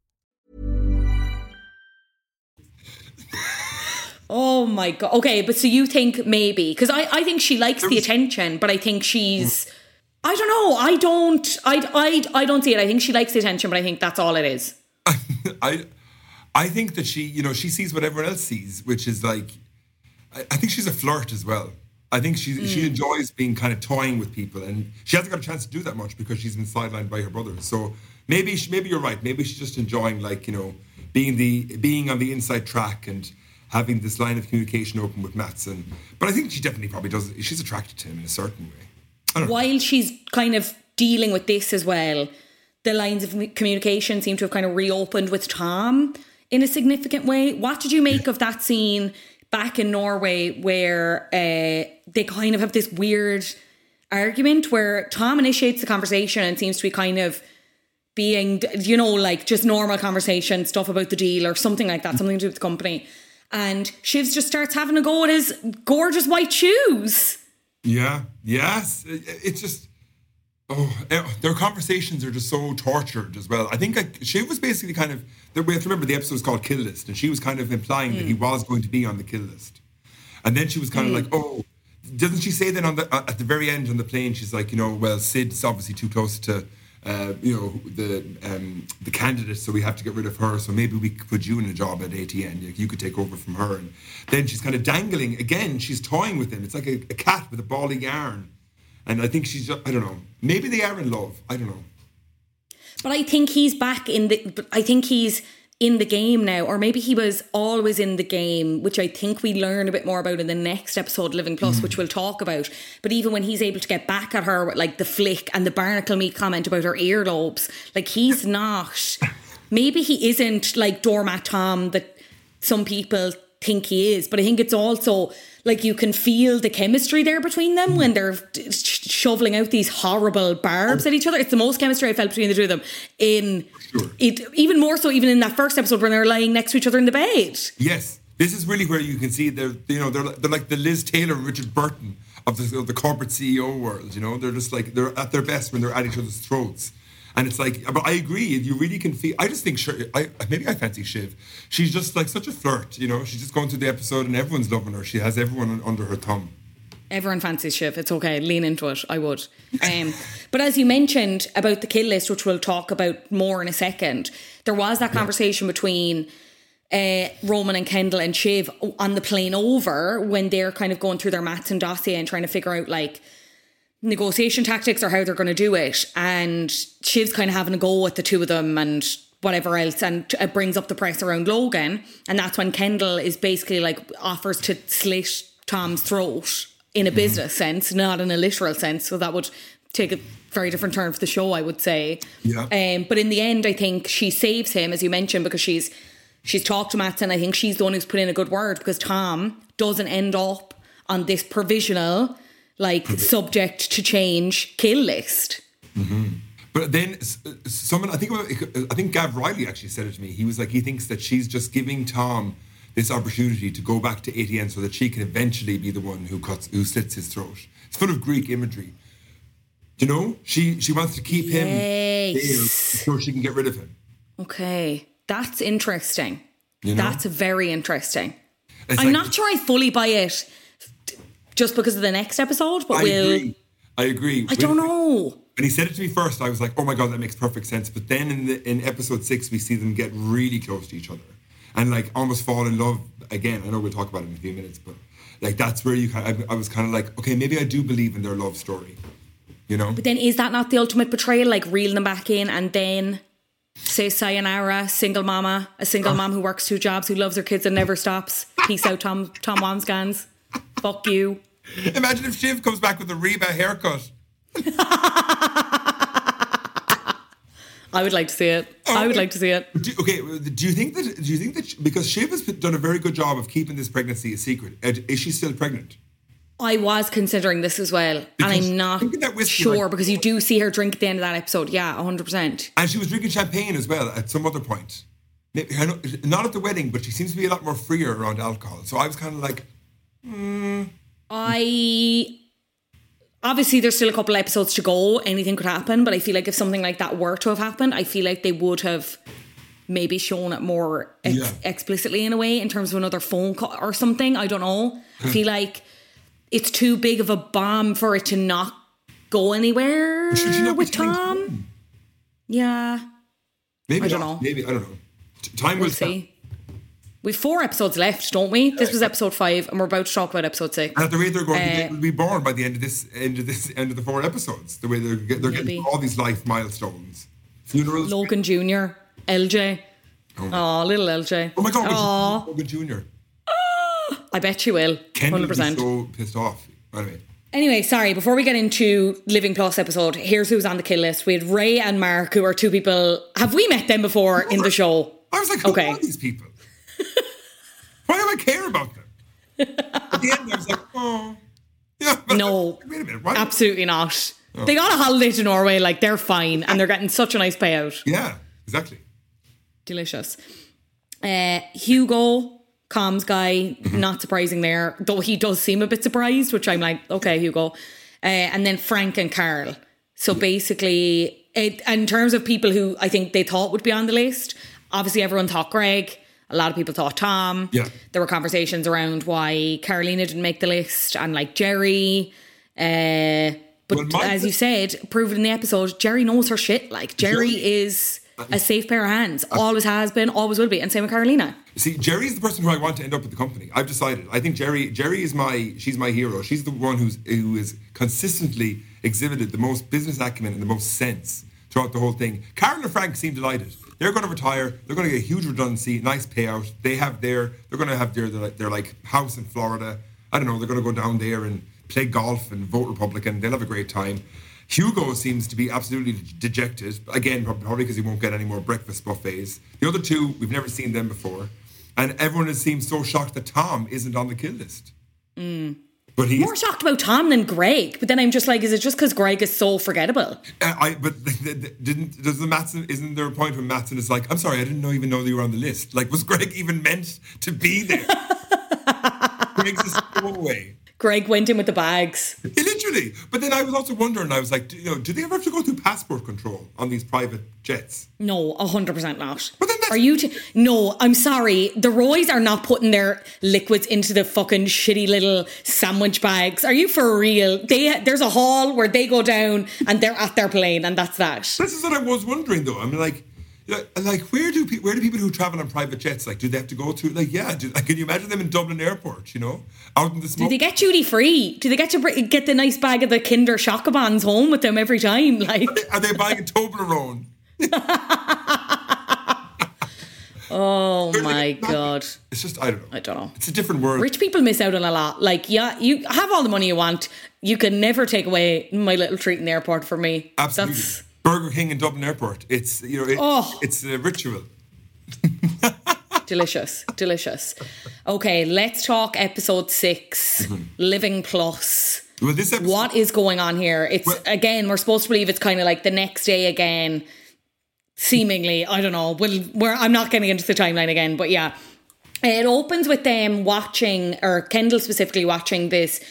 Oh my God. Okay, but so you think maybe, because I, I think she likes the attention, but I think she's, I don't know, I don't, I, I, I don't see it. I think she likes the attention, but I think that's all it is. I I think that she, you know, she sees what everyone else sees, which is like, I, I think she's a flirt as well. I think she mm. she enjoys being kind of toying with people, and she hasn't got a chance to do that much because she's been sidelined by her brother. So maybe she, maybe you're right. Maybe she's just enjoying, like, you know, being the being on the inside track and having this line of communication open with Madsen. But I think she definitely probably does. She's attracted to him in a certain way. I don't While know. She's kind of dealing with this as well, the lines of communication seem to have kind of reopened with Tom in a significant way. What did you make of that scene back in Norway where uh, they kind of have this weird argument where Tom initiates the conversation and seems to be kind of being, you know, like just normal conversation, stuff about the deal or something like that, something to do with the company. And Shivs just starts having a go at his gorgeous white shoes. Yeah, yes. It's just, oh, their conversations are just so tortured as well. I think I, Shiv was basically kind of, we have to remember the episode was called Kill List, and she was kind of implying mm. that he was going to be on the kill list. And then she was kind mm. of like, oh, doesn't she say that on the, at the very end on the plane, she's like, you know, well, Sid's obviously too close to, Uh, you know, the um, the candidate, so we have to get rid of her, so maybe we could put you in a job at A T N. You could take over from her. And then she's kind of dangling. Again, she's toying with him. It's like a, a cat with a ball of yarn. And I think she's just, I don't know. Maybe they are in love. I don't know. But I think he's back in the... I think he's in the game now. Or maybe he was always in the game, which I think we learn a bit more about in the next episode, Living Plus, mm. which we'll talk about. But even when he's able to get back at her with like the flick and the barnacle meat comment about her earlobes, like he's not, maybe he isn't like doormat Tom that some people think he is. But I think it's also like you can feel the chemistry there between them when they're sh- shoveling out these horrible barbs at each other. It's the most chemistry I felt between the two of them. In sure. it, even more so, even in that first episode when they're lying next to each other in the bed. Yes, this is really where you can see they're you know they're they're like the Liz Taylor and Richard Burton of the, of the corporate C E O world. You know, they're just like they're at their best when they're at each other's throats. And it's like, but I agree. You really can feel. I just think, I, maybe I fancy Shiv. She's just like such a flirt, you know. She's just going through the episode, and everyone's loving her. She has everyone under her thumb. Everyone fancies Shiv. It's okay. Lean into it. I would. Um, but as you mentioned about the kill list, which we'll talk about more in a second, there was that conversation yeah. between uh, Roman and Kendall and Shiv on the plane over when they're kind of going through their mats and dossier and trying to figure out like negotiation tactics or how they're going to do it, and Shiv's kind of having a go at the two of them and whatever else, and it brings up the press around Logan, and that's when Kendall is basically like offers to slit Tom's throat in a business sense, not in a literal sense, so that would take a very different turn for the show, I would say. Yeah. Um, but in the end, I think she saves him, as you mentioned, because she's she's talked to Matt, and I think she's the one who's put in a good word, because Tom doesn't end up on this provisional like subject to change kill list. Mm-hmm. But then someone, I think I think Gav Riley actually said it to me. He was like, he thinks that she's just giving Tom this opportunity to go back to A T N so that she can eventually be the one who cuts, who slits his throat. It's full of Greek imagery. Do you know? She she wants to keep yes. him so she can get rid of him. Okay, that's interesting. You know? That's very interesting. It's I'm like, not sure I fully buy it. Just because of the next episode, but I we'll... Agree. I agree. I don't know. When he said it to me first, I was like, oh my God, that makes perfect sense. But then in the, in episode six, we see them get really close to each other and like almost fall in love again. I know we'll talk about it in a few minutes, but like that's where you kind of, I was kind of like, okay, maybe I do believe in their love story, you know? But then is that not the ultimate betrayal? Like reeling them back in and then say sayonara, single mama, a single mom who works two jobs, who loves her kids and never stops. Peace out, Tom, Tom Wamsgans. Fuck you. Imagine if Shiv comes back with a Reba haircut. I would like to see it. Okay. I would like to see it. Do, okay, do you think that? Do you think that? Because Shiv has done a very good job of keeping this pregnancy a secret. Is she still pregnant? I was considering this as well, because and I'm not whiskey, sure like, because you do see her drink at the end of that episode. Yeah, one hundred percent. And she was drinking champagne as well at some other point. Not at the wedding, but she seems to be a lot more freer around alcohol. So I was kind of like, hmm. I obviously there's still a couple episodes to go, anything could happen, but I feel like if something like that were to have happened, I feel like they would have maybe shown it more ex- yeah. explicitly in a way in terms of another phone call or something. I don't know. I feel like it's too big of a bomb for it to not go anywhere not with Tom. Yeah. Maybe I don't not. know. Maybe I don't know. Time we'll will see. T- We've four episodes left, don't we? This was episode five, and we're about to talk about episode six. And at the rate they're going, uh, to be born by the end of this, end of this, end of the four episodes. The way they're, they're getting all these life milestones, funerals. Logan Junior, L J, oh, little L J. Oh my God, oh. Logan Junior. Oh, I bet you will. Kendall would be so pissed off. Anyway. Anyway, sorry, before we get into Living Plus episode, here's who's on the kill list. We had Ray and Mark, who are two people. Have we met them before in the show? I was like, who okay. are these people? Why do I care about them? At the end, I was like, oh. Yeah, no, like, wait a minute. Why absolutely not. Oh. They got a holiday to Norway, like they're fine, and they're getting such a nice payout. Yeah, exactly. Delicious. Uh, Hugo, comms guy, mm-hmm. not surprising there, though he does seem a bit surprised, which I'm like, okay, Hugo. Uh, and then Frank and Carl. So yeah. basically, it, in terms of people who I think they thought would be on the list, obviously everyone thought Greg. A lot of people thought Tom. Yeah. There were conversations around why Carolina didn't make the list and like Jerry. Uh, but well, as you said, proven in the episode, Jerry knows her shit. Like Jerry Jerry. is a safe pair of hands. I, always has been, always will be. And same with Carolina. See, Jerry's the person who I want to end up with the company. I've decided. I think Jerry Jerry is my, she's my hero. She's the one who's who has consistently exhibited the most business acumen and the most sense throughout the whole thing. Carol and Frank seem delighted. They're going to retire. They're going to get a huge redundancy, nice payout. They have their, they're going to have their, their, their like house in Florida. I don't know. They're going to go down there and play golf and vote Republican. They'll have a great time. Hugo seems to be absolutely dejected. Again, probably because he won't get any more breakfast buffets. The other two, we've never seen them before. And everyone has seemed so shocked that Tom isn't on the kill list. Mm. But he's more shocked about Tom than Greg. But then I'm just like, is it just because Greg is so forgettable? Uh, I but didn't does the Madsen? Isn't there a point when Madsen is like, I'm sorry, I didn't know even know that you were on the list. Like, was Greg even meant to be there? Greg's a throwaway. Greg went in with the bags. Yeah, literally. But then I was also wondering, I was like, do, you know, do they ever have to go through passport control on these private jets? No, one hundred percent not. But then that's... Are you... T- no, I'm sorry. The Roys are not putting their liquids into the fucking shitty little sandwich bags. Are you for real? They There's a hall where they go down and they're at their plane and that's that. This is what I was wondering, though. I mean, like... Like, where do pe- where do people who travel on private jets, like, do they have to go to, like, yeah, do, like, can you imagine them in Dublin airport, you know, out in the smoke? Do they get duty-free? Do they get to get the nice bag of the Kinder Chocobons home with them every time? Like, Are they, are they buying a Toblerone? Oh, my God. It's just, I don't know. I don't know. It's a different world. Rich people miss out on a lot. Like, yeah, you have all the money you want. You can never take away my little treat in the airport for me. Absolutely. That's... Burger King in Dublin Airport. It's, you know, it, oh. it's a ritual. Delicious, delicious. Okay, let's talk episode six, mm-hmm. Living Plus. Well, this episode, what is going on here? It's, well, again, we're supposed to believe it's kind of like the next day again, seemingly. I don't know. We'll, we're, I'm not getting into the timeline again, but yeah. It opens with them watching, or Kendall specifically watching this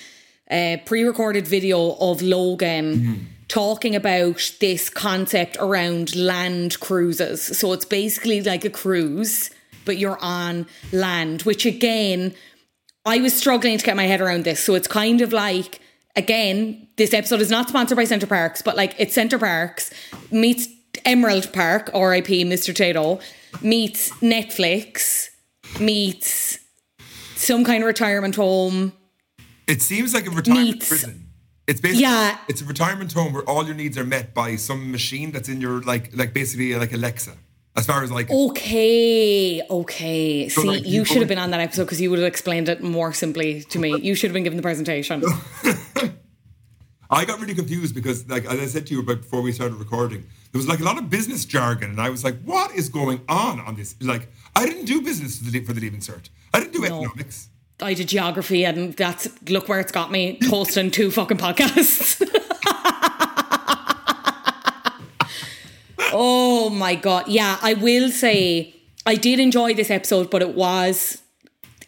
uh, pre-recorded video of Logan mm-hmm. talking about this concept around land cruises. So it's basically like a cruise, but you're on land, which again, I was struggling to get my head around this. So it's kind of like, again, this episode is not sponsored by Centre Parcs, but like it's Centre Parcs meets Emerald Park, R I P Mister Tato, meets Netflix, meets some kind of retirement home. It seems like a retirement meets- prison. It's basically, yeah. It's a retirement home where all your needs are met by some machine that's in your, like, like basically like Alexa. As far as like... Okay, okay. So See, like, you, you should have been on that episode because you would have explained it more simply to me. You should have been given the presentation. I got really confused because, like, as I said to you about before we started recording, there was like a lot of business jargon and I was like, what is going on on this? Like, I didn't do business for the, for the Leaving Cert. I didn't do no. economics. I did geography and that's, look where it's got me, hosting two fucking podcasts. Oh my God. Yeah, I will say I did enjoy this episode, but it was,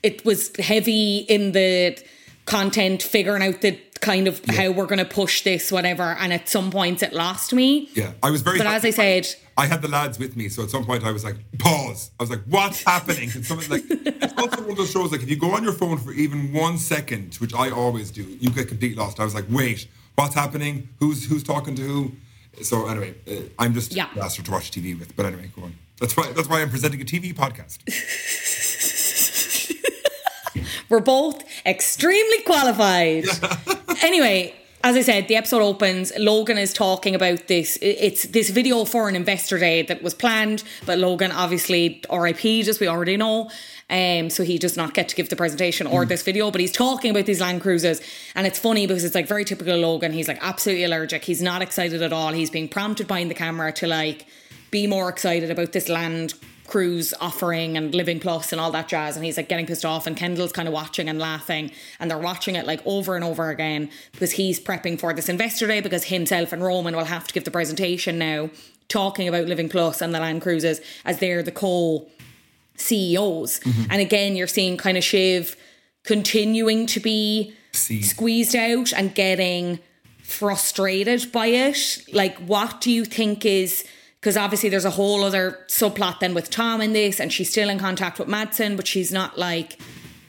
it was heavy in the content, figuring out the kind of yeah. how we're going to push this, whatever. And at some points it lost me. Yeah, I was very... But happy. As I said... I had the lads with me, so at some point I was like, pause. I was like, what's happening? And someone's like, it's also one of those shows, like, if you go on your phone for even one second, which I always do, you get completely lost. I was like, wait, what's happening? Who's who's talking to who? So anyway, uh, I'm just yeah. a bastard to watch T V with. But anyway, go on. That's why, that's why I'm presenting a T V podcast. We're both extremely qualified. Anyway... As I said, the episode opens, Logan is talking about this. It's this video for an investor day that was planned, but Logan obviously, R I P, just we already know. Um, so he does not get to give the presentation or mm. this video, but he's talking about these land cruises. And it's funny because it's like very typical Logan. He's like absolutely allergic. He's not excited at all. He's being prompted behind the camera to like be more excited about this land cruise offering and Living Plus and all that jazz, and he's like getting pissed off, and Kendall's kind of watching and laughing, and they're watching it like over and over again because he's prepping for this investor day, because himself and Roman will have to give the presentation now talking about Living Plus and the land cruises as they're the co-C E Os. Mm-hmm. And again, you're seeing kind of Shiv continuing to be See. squeezed out and getting frustrated by it. Like, what do you think is... Because obviously there's a whole other subplot then with Tom in this, and she's still in contact with Madsen, but she's not like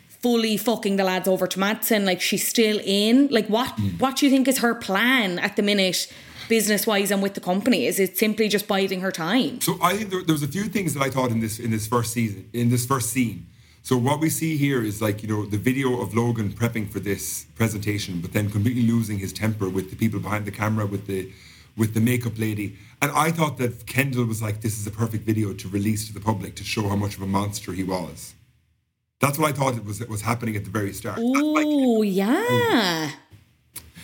fully fucking the lads over to Madsen. Like, she's still in. Like, what mm. what do you think is her plan at the minute, business-wise and with the company? Is it simply just biding her time? So I think there, there was a few things that I thought in this in this first season, in this first scene. So what we see here is, like, you know, the video of Logan prepping for this presentation, but then completely losing his temper with the people behind the camera, with the with the makeup lady. And I thought that Kendall was like, this is a perfect video to release to the public to show how much of a monster he was. That's what I thought it was, it was happening at the very start. Oh, like, yeah.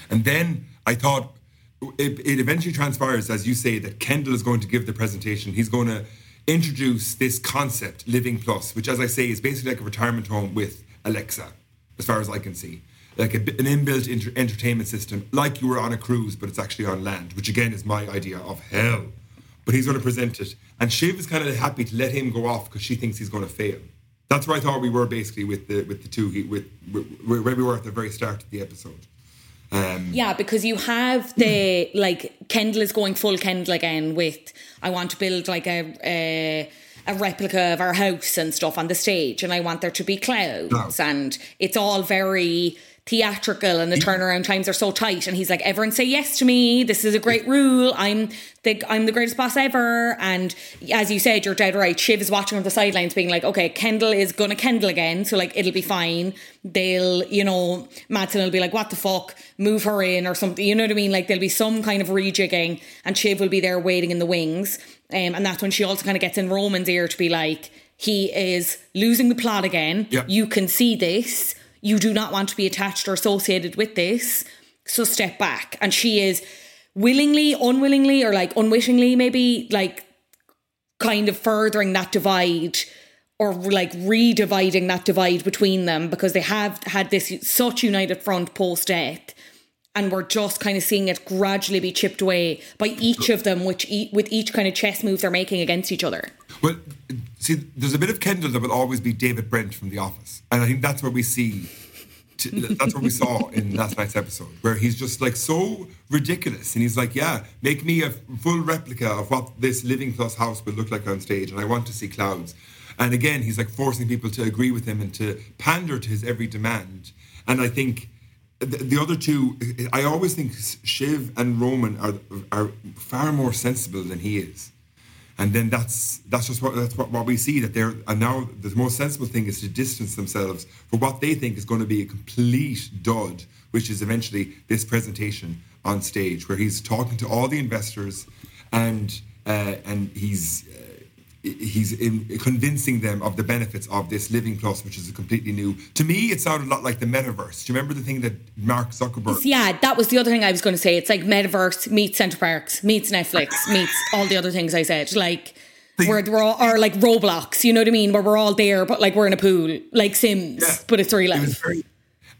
And then I thought it, it eventually transpires, as you say, that Kendall is going to give the presentation. He's going to introduce this concept, Living Plus, which, as I say, is basically like a retirement home with Alexa, as far as I can see. Like a, an inbuilt inter- entertainment system, like you were on a cruise, but it's actually on land, which, again, is my idea of hell. But he's going to present it. And Shiv is kind of happy to let him go off because she thinks he's going to fail. That's where I thought we were basically with the with the two, with, with where we were at the very start of the episode. Um, yeah, because you have the, like, Kendall is going full Kendall again with, I want to build like a, a a replica of our house and stuff on the stage, and I want there to be clouds, no. and it's all very theatrical, and the turnaround times are so tight, and he's like, everyone say yes to me, this is a great rule, I'm the I'm the greatest boss ever. And as you said, you're dead right, Shiv is watching on the sidelines being like, okay, Kendall is gonna Kendall again, so like it'll be fine, they'll, you know, Madsen will be like, what the fuck, move her in or something, you know what I mean, like there'll be some kind of rejigging, and Shiv will be there waiting in the wings, um, and that's when she also kind of gets in Roman's ear to be like, he is losing the plot again, yeah. you can see this, you do not want to be attached or associated with this, so step back. And she is willingly, unwillingly, or like unwittingly maybe, like kind of furthering that divide, or like re-dividing that divide between them, because they have had this such united front post-death, and we're just kind of seeing it gradually be chipped away by each of them, which e- with each kind of chess move they're making against each other. Well, see, there's a bit of Kendall that will always be David Brent from The Office. And I think that's what we see, t- that's what we saw in last night's episode, where he's just like so ridiculous. And he's like, yeah, make me a full replica of what this Living Plus house would look like on stage. And I want to see clouds. And again, he's like forcing people to agree with him and to pander to his every demand. And I think the, the other two, I always think Shiv and Roman are are far more sensible than he is. And then that's that's just what that's what, what we see, that they're, and now the most sensible thing is to distance themselves for what they think is going to be a complete dud, which is eventually this presentation on stage where he's talking to all the investors, and uh, and he's uh, he's in convincing them of the benefits of this Living Plus, which is a completely new. To me, it sounded a lot like the metaverse. Do you remember the thing that Mark Zuckerberg? It's, yeah, that was the other thing I was going to say. It's like metaverse meets Centre Parcs, meets Netflix, meets all the other things I said. Like the, we're, we're all, or like Roblox, you know what I mean? Where we're all there, but like we're in a pool, like Sims, yeah, but it's real life. It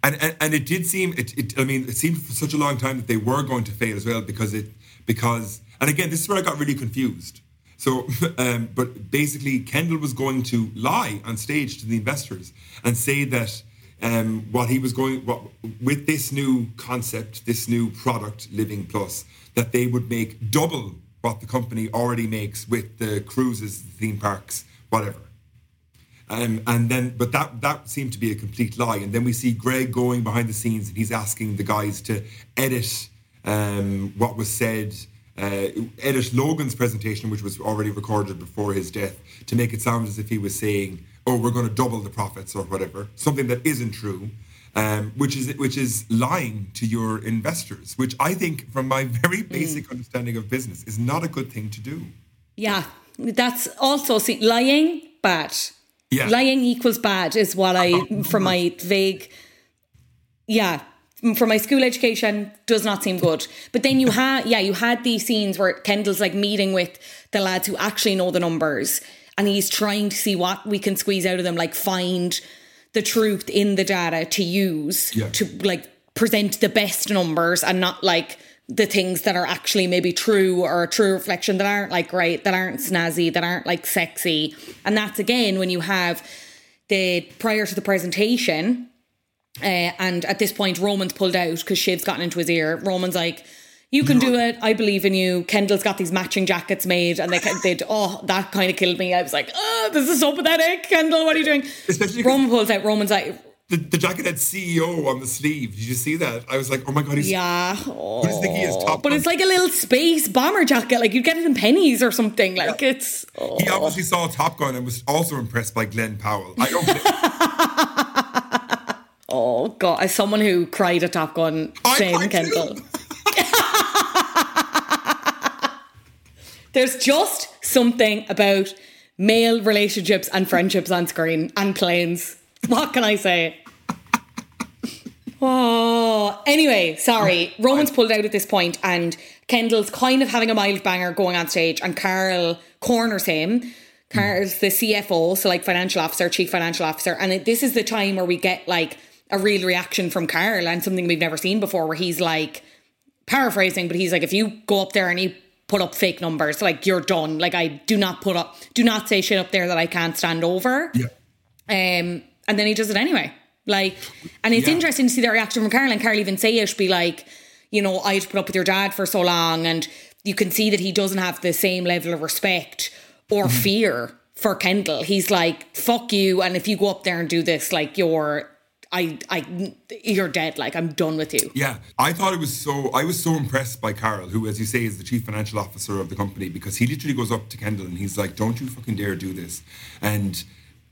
and, and and it did seem. It, it I mean, it seemed for such a long time that they were going to fail as well, because it because and again, this is where I got really confused. So, um, but basically, Kendall was going to lie on stage to the investors and say that um, what he was going what, with this new concept, this new product, Living Plus, that they would make double what the company already makes with the cruises, the theme parks, whatever. Um, and then, but that that seemed to be a complete lie. And then we see Greg going behind the scenes, and he's asking the guys to edit um, what was said. Uh, edit Logan's presentation, which was already recorded before his death, to make it sound as if he was saying, oh, we're going to double the profits or whatever, something that isn't true, um, which is which is lying to your investors, which I think, from my very basic mm. understanding of business, is not a good thing to do. Yeah, that's also, see, lying, bad. Yeah. Lying equals bad is what I, uh, from my vague, yeah, for my school education, does not seem good. But then you had, yeah, you had these scenes where Kendall's like meeting with the lads who actually know the numbers, and he's trying to see what we can squeeze out of them, like find the truth in the data to use yeah. to like present the best numbers, and not like the things that are actually maybe true or a true reflection, that aren't like great, that aren't snazzy, that aren't like sexy. And that's again when you have the prior to the presentation. Uh, and at this point, Roman's pulled out because Shiv's gotten into his ear. Roman's like, you can do it. I believe in you. Kendall's got these matching jackets made. And they, they'd, oh, that kind of killed me. I was like, oh, this is so pathetic. Kendall, what are you doing? Especially Roman pulls out. Roman's like... The, the jacket had C E O on the sleeve. Did you see that? I was like, oh my God. He's, yeah. Oh. What is the, he is top but on? It's like a little space bomber jacket. Like you'd get it in pennies or something. Like yeah. it's... Oh. He obviously saw Top Gun and was also impressed by Glenn Powell. I don't think... Oh, God. As someone who cried at Top Gun, shame Kendall. There's just something about male relationships and friendships on screen and planes. What can I say? Oh, anyway, sorry. Roman's pulled out at this point, and Kendall's kind of having a mild banger going on stage, and Carl corners him. Carl's the C F O, so like financial officer, chief financial officer. And it, this is the time where we get like a real reaction from Carl and something we've never seen before, where he's like, paraphrasing, but he's like, if you go up there and you put up fake numbers, like you're done. Like I do not put up, do not say shit up there that I can't stand over. Yeah. Um, and then he does it anyway. Like, and it's yeah. interesting to see the reaction from Carl, and Carl even say it, be like, you know, I had to put up with your dad for so long, and you can see that he doesn't have the same level of respect or mm-hmm. fear for Kendall. He's like, fuck you, and if you go up there and do this, like you're, I, I, you're dead. Like, I'm done with you. Yeah. I thought it was so, I was so impressed by Carl, who, as you say, is the chief financial officer of the company, because he literally goes up to Kendall and he's like, don't you fucking dare do this. And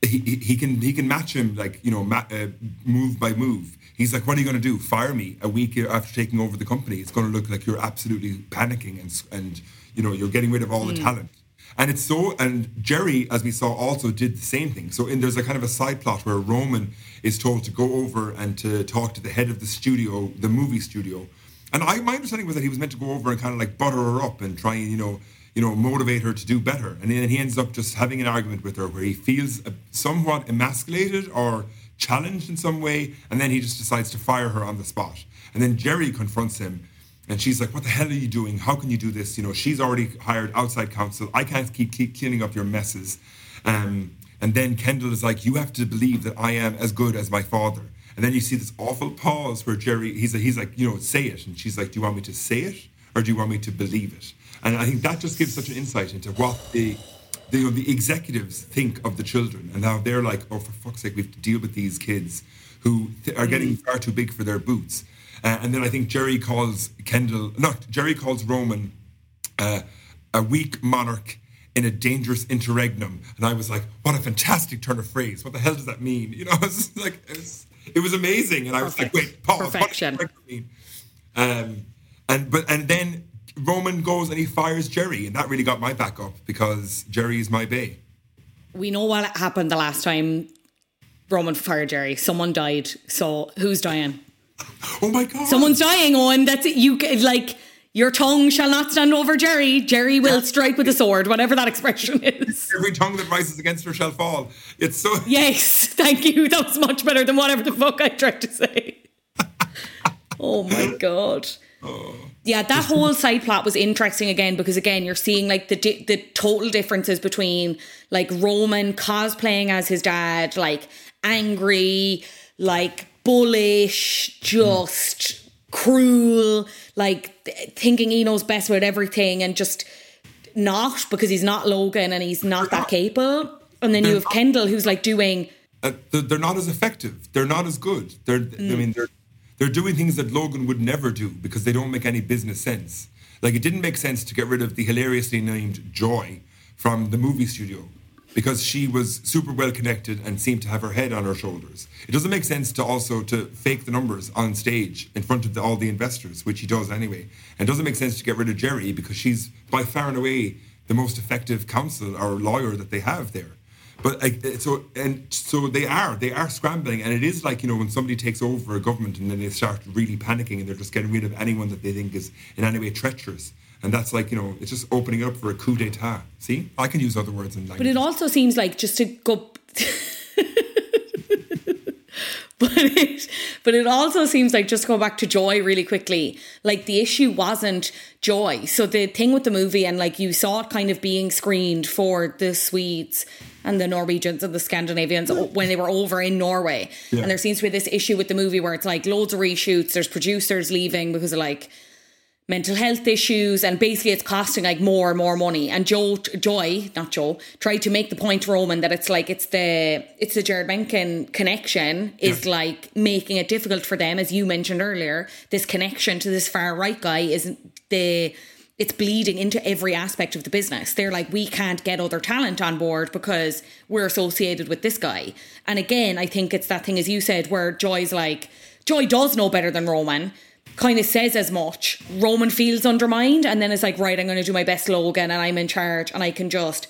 he, he, he can, he can match him, like, you know, ma- uh, move by move. He's like, what are you going to do? Fire me a week after taking over the company. It's going to look like you're absolutely panicking and, and, you know, you're getting rid of all mm. the talent. And it's so, and Jerry, as we saw, also did the same thing. So in, there's a kind of a side plot where Roman is told to go over and to talk to the head of the studio, the movie studio. And I, my understanding was that he was meant to go over and kind of like butter her up and try and, you know, you know, motivate her to do better. And then he ends up just having an argument with her where he feels somewhat emasculated or challenged in some way. And then he just decides to fire her on the spot. And then Jerry confronts him. And she's like, what the hell are you doing? How can you do this? You know, she's already hired outside counsel. I can't keep, keep cleaning up your messes. Um, and then Kendall is like, you have to believe that I am as good as my father. And then you see this awful pause where Jerry, he's like, he's like, you know, say it. And she's like, do you want me to say it or do you want me to believe it? And I think that just gives such an insight into what the, the, you know, the executives think of the children. And now they're like, oh, for fuck's sake, we have to deal with these kids who th- are getting far too big for their boots. Uh, and then I think Jerry calls Kendall, not Jerry calls Roman uh, a weak monarch in a dangerous interregnum. And I was like, what a fantastic turn of phrase. What the hell does that mean? You know, it was like, it was, it was amazing. And I was Perfect. like, wait, Paul, Perfection. What does that mean? Um, and, but, and then Roman goes and he fires Jerry. And that really got my back up because Jerry is my bae. We know what happened the last time Roman fired Jerry. Someone died. So who's dying? Oh my God! Someone's dying, Owen. That's it. You like your tongue shall not stand over Jerry. Jerry will strike with a sword, whatever that expression is. Every tongue that rises against her shall fall. It's so. Yes, thank you. That was much better than whatever the fuck I tried to say. Oh my God! Oh. Yeah, that whole side plot was interesting again because again you're seeing like the di- the total differences between like Roman cosplaying as his dad, like angry, like. Bullish, just cruel, like th- thinking he knows best about everything and just not because he's not Logan and he's not they're that not, capable. And then you have not, Kendall who's like doing... Uh, they're, they're not as effective. They're not as good. They're, mm. I mean, they're, they're doing things that Logan would never do because they don't make any business sense. Like it didn't make sense to get rid of the hilariously named Joy from the movie studio. Because she was super well connected and seemed to have her head on her shoulders. It doesn't make sense to also to fake the numbers on stage in front of the, all the investors, which he does anyway. And it doesn't make sense to get rid of Jerry because she's by far and away the most effective counsel or lawyer that they have there. But uh, so and so they are they are scrambling, and it is like, you know, when somebody takes over a government and then they start really panicking and they're just getting rid of anyone that they think is in any way treacherous. And that's like, you know, it's just opening up for a coup d'etat. See, I can use other words in language. But it also seems like just to go. but it, but it also seems like just to go back to Joy really quickly. Like the issue wasn't Joy. So the thing with the movie, and like you saw it kind of being screened for the Swedes and the Norwegians and the Scandinavians when they were over in Norway. Yeah. And there seems to be this issue with the movie where it's like loads of reshoots. There's producers leaving because of like. mental health issues, and basically it's costing like more and more money. And Joe, Joy, not Joe, tried to make the point to Roman that it's like it's the it's the Jared Menken connection is yeah. like making it difficult for them, as you mentioned earlier. This connection to this far right guy isn't the it's bleeding into every aspect of the business. They're like, we can't get other talent on board because we're associated with this guy. And again, I think it's that thing, as you said, where Joy's like Joy does know better than Roman. Kind of says as much. Roman feels undermined and then it's like, right, I'm going to do my best Logan and I'm in charge and I can just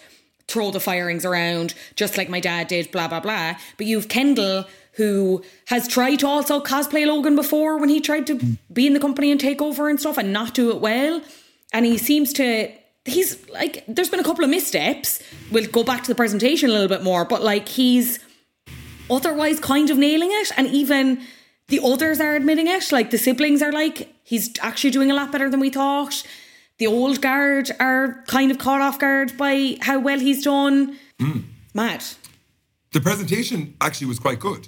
throw the firings around just like my dad did, blah, blah, blah. But you've Kendall who has tried to also cosplay Logan before when he tried to be in the company and take over and stuff and not do it well. And he seems to he's like, there's been a couple of missteps. We'll go back to the presentation a little bit more, but like he's otherwise kind of nailing it. And even the others are admitting it. Like the siblings are like, he's actually doing a lot better than we thought. The old guard are kind of caught off guard by how well he's done. Mm. Mad. The presentation actually was quite good.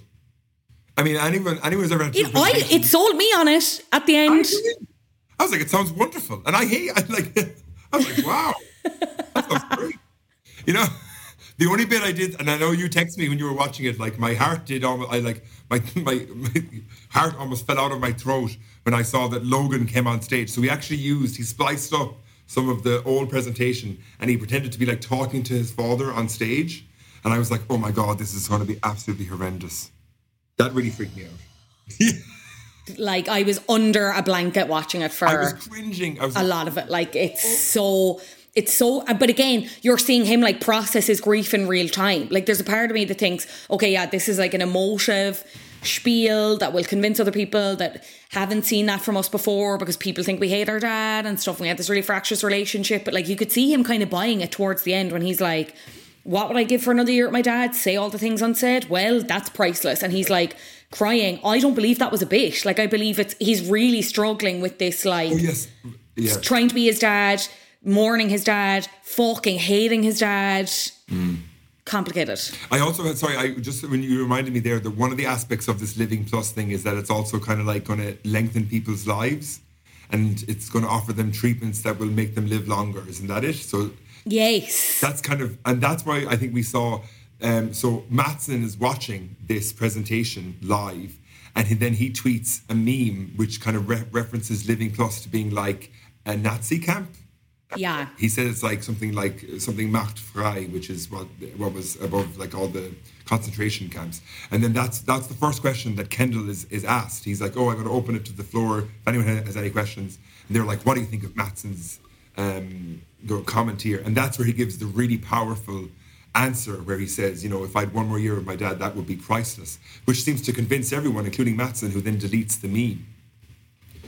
I mean, anyone, anyone's ever had two it, I, it sold me on it at the end. I, I was like, it sounds wonderful. And I hate, I like, I was like, wow, that sounds great. You know, the only bit I did, and I know you texted me when you were watching it, like my heart did almost, I like, my, my, my heart almost fell out of my throat when I saw that Logan came on stage. So he actually used, he spliced up some of the old presentation and he pretended to be like talking to his father on stage. And I was like, oh my God, this is going to be absolutely horrendous. That really freaked me out. Like, I was under a blanket watching it for I was cringing. I was a like, lot of it. Like, it's so, it's so, but again, you're seeing him like process his grief in real time. Like, there's a part of me that thinks, okay, yeah, this is like an emotive spiel that will convince other people that haven't seen that from us before because people think we hate our dad and stuff. And we had this really fractious relationship. But like, you could see him kind of buying it towards the end when he's like, what would I give for another year at my dad's? Say all the things unsaid. Well, that's priceless. And he's like crying. I don't believe that was a bit. Like, I believe it's, he's really struggling with this, like, oh, yes. Yeah. Trying to be his dad, mourning his dad, fucking hating his dad. Mm. Complicated. I also had, sorry, I just, when you reminded me there that one of the aspects of this Living Plus thing is that it's also kind of like going to lengthen people's lives and it's going to offer them treatments that will make them live longer. Isn't that it? So, yes. That's kind of, and that's why I think we saw, um, so Mattson is watching this presentation live and he, then he tweets a meme which kind of re- references Living Plus to being like a Nazi camp. Yeah. He said it's like something like, something Macht frei, which is what what was above like all the concentration camps. And then that's that's the first question that Kendall is, is asked. He's like, oh, I'm going to open it to the floor if anyone has any questions. And they're like, what do you think of Mattson's Um, go comment here? And that's where he gives the really powerful answer where he says, you know, if I had one more year with my dad, that would be priceless, which seems to convince everyone, including Mattson, who then deletes the meme.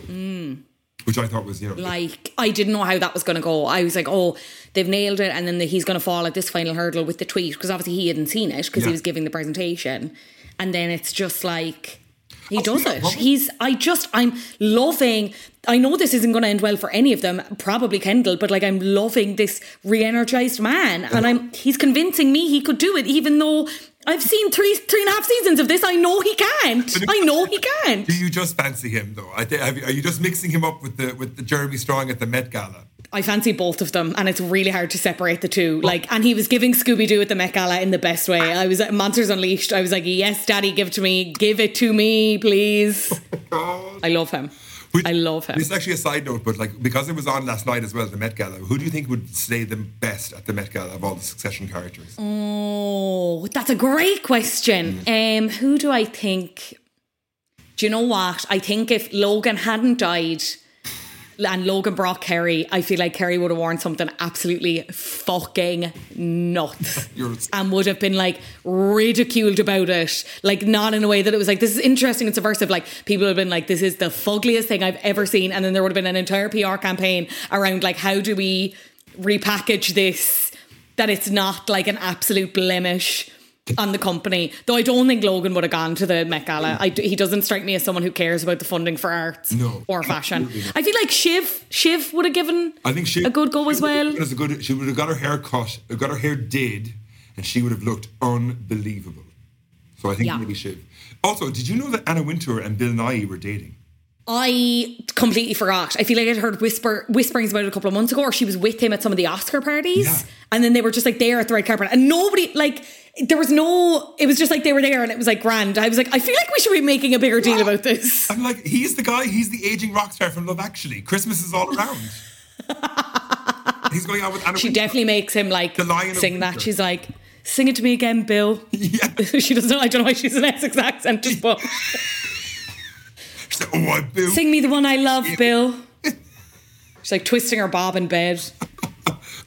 Mm. Which I thought was, you know, like, I didn't know how that was going to go. I was like, oh, they've nailed it. And then the, he's going to fall at this final hurdle with the tweet, because obviously he hadn't seen it because yeah. he was giving the presentation. And then it's just like, he oh, does yeah, it. Well, He's, I just, I'm loving, I know this isn't going to end well for any of them, probably Kendall, but like, I'm loving this re-energized man. And I'm, he's convincing me he could do it, even though I've seen three, three and a half seasons of this. I know he can't. I know he can't. Do you just fancy him though? I th- you, are you just mixing him up with the, with the Jeremy Strong at the Met Gala? I fancy both of them, and it's really hard to separate the two. Like, and he was giving Scooby-Doo at the Met Gala in the best way. I was at Monsters Unleashed. I was like, yes, daddy, give it to me. Give it to me, please. Oh God. I love him. Which, I love him. This is actually a side note, but like, because it was on last night as well at the Met Gala, who do you think would stay the best at the Met Gala of all the Succession characters? Oh, that's a great question. Mm. Um, who do I think? Do you know what? I think if Logan hadn't died and Logan brought Kerry, I feel like Kerry would have worn something absolutely fucking nuts and would have been like ridiculed about it. Like, not in a way that it was like, this is interesting and subversive. Like, people have been like, this is the fuggliest thing I've ever seen. And then there would have been an entire P R campaign around like, how do we repackage this, that it's not like an absolute blemish on the company. Though I don't think Logan would have gone to the Met Gala. I, he doesn't strike me as someone who cares about the funding for arts no, or fashion. I feel like Shiv Shiv would have given I think she, a good go as well. As a good, she would have got her hair cut, got her hair did, and she would have looked unbelievable. So I think yeah. maybe Shiv. Also, did you know that Anna Wintour and Bill Nighy were dating? I completely forgot. I feel like I'd heard whisper whisperings about it a couple of months ago, or she was with him at some of the Oscar parties. Yeah. And then they were just like there at the red carpet. And nobody, like, there was no, it was just like they were there and it was like grand. I was like, I feel like we should be making a bigger deal wow. about this. I'm like, he's the guy, he's the aging rock star from Love Actually. Christmas is all around. He's going out with Anna She Wintour. Definitely makes him like sing that. She's like, sing it to me again, Bill. Yeah. She doesn't know, I don't know why she's an Essex accent, just but. She's like, oh, I, Bill. Sing me the one I love, yeah. Bill. She's like twisting her bob in bed.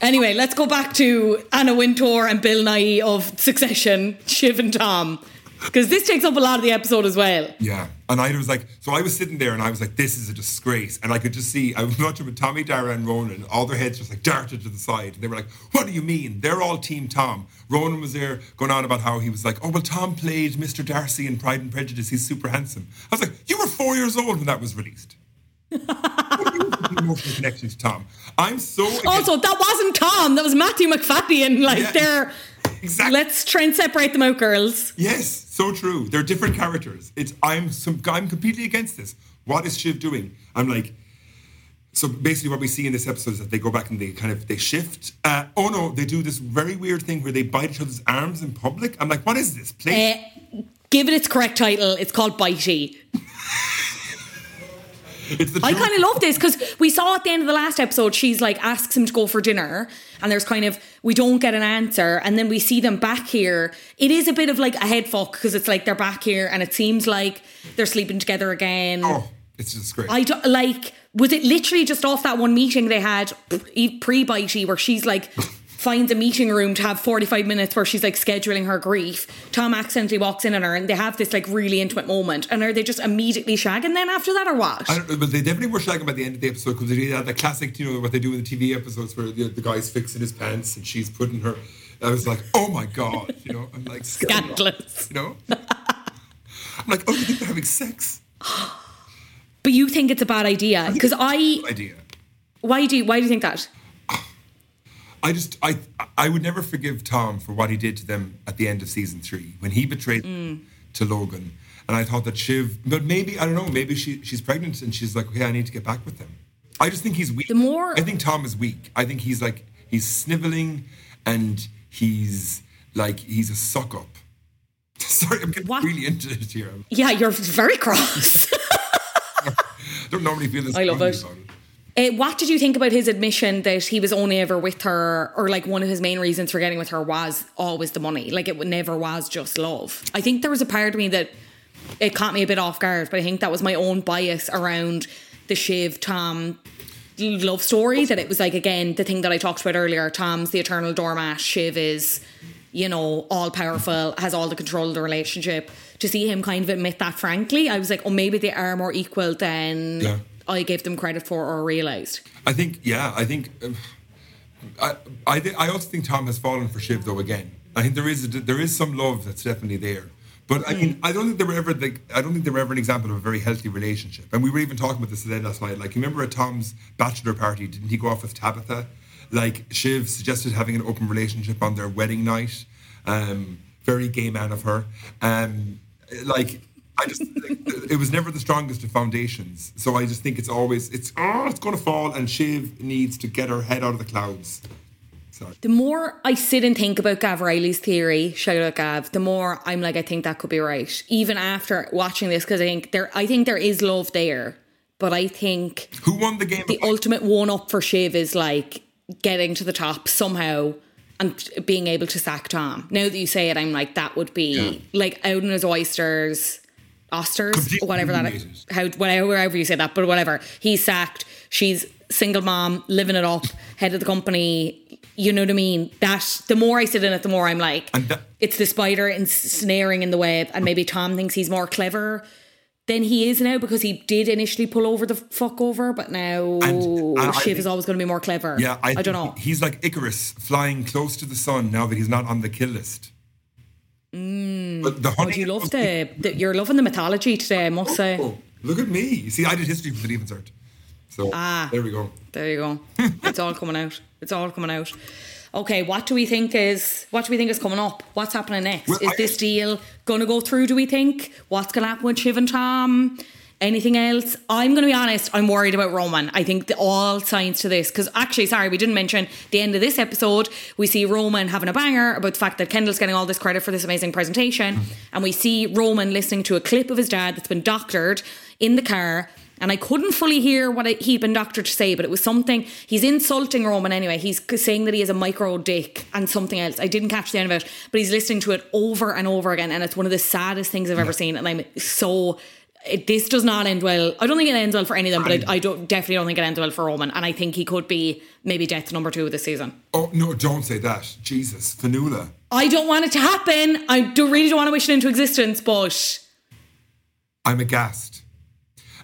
Anyway, let's go back to Anna Wintour and Bill Nighy of Succession, Shiv and Tom. Because this takes up a lot of the episode as well. Yeah. And I was like, so I was sitting there and I was like, this is a disgrace. And I could just see, I was watching with Tommy, Dara and Ronan, all their heads just like darted to the side. And they were like, what do you mean? They're all Team Tom. Ronan was there going on about how he was like, oh, well, Tom played Mister Darcy in Pride and Prejudice. He's super handsome. I was like, you were four years old when that was released. What are you emotional connection to Tom? I'm so... Against- also, that wasn't Tom. That was Matthew McFadyen. Like, yeah. they're... Exactly. Let's try and separate them out, girls. Yes, so true. They're different characters. It's I'm some, I'm completely against this. What is Shiv doing? I'm like, so basically what we see in this episode is that they go back and they kind of, they shift. Uh, oh no, they do this very weird thing where they bite each other's arms in public. I'm like, what is this? Please? Uh, give it its correct title. It's called Bitey. It's the I kind of love this because we saw at the end of the last episode, she's like, asks him to go for dinner and there's kind of, we don't get an answer. And then we see them back here. It is a bit of like a head fuck because it's like they're back here and it seems like they're sleeping together again. Oh, it's just great. I do, like, was it literally just off that one meeting they had pre-Bitey where she's like... finds a meeting room to have forty-five minutes where she's like scheduling her grief. Tom accidentally walks in on her and they have this like really intimate moment. And are they just immediately shagging then after that or what? I don't, but they definitely were shagging by the end of the episode because they had the classic, you know, what they do in the T V episodes where the, the guy's fixing his pants and she's putting her... I was like, oh my God, you know? I'm like... Scandalous. You know? I'm like, oh, you think they're having sex? But you think it's a bad idea? Because I... I idea. Why do you, why do you think that? I just, I I would never forgive Tom for what he did to them at the end of season three when he betrayed mm. them to Logan. And I thought that Shiv, but maybe, I don't know, maybe she she's pregnant and she's like, okay, I need to get back with them. I just think he's weak. The more... I think Tom is weak. I think he's like, he's sniveling and he's like, he's a suck up. Sorry, I'm getting what? really into it here. Yeah, you're very cross. I don't normally feel this I love it. About it. Uh, what did you think about his admission that he was only ever with her, or like one of his main reasons for getting with her was always the money? Like it never was just love. I think there was a part of me that it caught me a bit off guard, but I think that was my own bias around the Shiv Tom love story. That it was like, again, the thing that I talked about earlier, Tom's the eternal doormat, Shiv is, you know, all powerful, has all the control of the relationship. To see him kind of admit that frankly, I was like, oh, maybe they are more equal than... Yeah. I gave them credit for or realised. I think, yeah, I think... Um, I I, th- I also think Tom has fallen for Shiv, though, again. I think there is a, there is some love that's definitely there. But, I mm. mean, I don't think they were ever like, I don't think they were ever an example of a very healthy relationship. And we were even talking about this today last night. Like, you remember at Tom's bachelor party, didn't he go off with Tabitha? Like, Shiv suggested having an open relationship on their wedding night. Um, very gay man of her. Um, like... I just think it was never the strongest of foundations. So I just think it's always, it's oh, it's going to fall and Shiv needs to get her head out of the clouds. Sorry. The more I sit and think about Gav Riley's theory, shout out Gav, the more I'm like, I think that could be right. Even after watching this, because I think there I think there is love there. But I think... Who won the game? The ultimate one-up for Shiv is like getting to the top somehow and being able to sack Tom. Now that you say it, I'm like, that would be yeah. like out in his oysters... Osters, Completely whatever that is, how, wherever you say that, but whatever. He's sacked. She's single mom, living it up, head of the company. You know what I mean? That the more I sit in it, the more I'm like, that, it's the spider ensnaring in the web. And maybe Tom thinks he's more clever than he is now because he did initially pull over the fuck over, but now and, and Shiv think, is always going to be more clever. Yeah, I, I don't know. He's like Icarus flying close to the sun now that he's not on the kill list. Mm. But the honey, oh, you love the, the, you're loving the mythology today, I must oh, say. Oh, look at me. You see, I did history for the Even Cert. So ah, there we go. There you go. It's all coming out. It's all coming out. Okay, what do we think is what do we think is coming up? What's happening next? Well, is I, this deal gonna go through, do we think? What's gonna happen with Shiv and Tom? Anything else? I'm gonna be honest, I'm worried about Roman. I think the, all signs to this, because actually, sorry, we didn't mention the end of this episode, we see Roman having a banger about the fact that Kendall's getting all this credit for this amazing presentation, and we see Roman listening to a clip of his dad that's been doctored in the car, and I couldn't fully hear what I, he'd been doctored to say, but it was something, he's insulting Roman anyway, he's saying that he is a micro dick and something else, I didn't catch the end of it, but he's listening to it over and over again, and it's one of the saddest things I've ever seen, and I'm so... It, this does not end well. I don't think it ends well for any of them, but I, I don't, definitely don't think it ends well for Roman. And I think he could be maybe death number two of this season. Oh, no, don't say that. Jesus, Fanula. I don't want it to happen. I do, really don't want to wish it into existence, but... I'm aghast.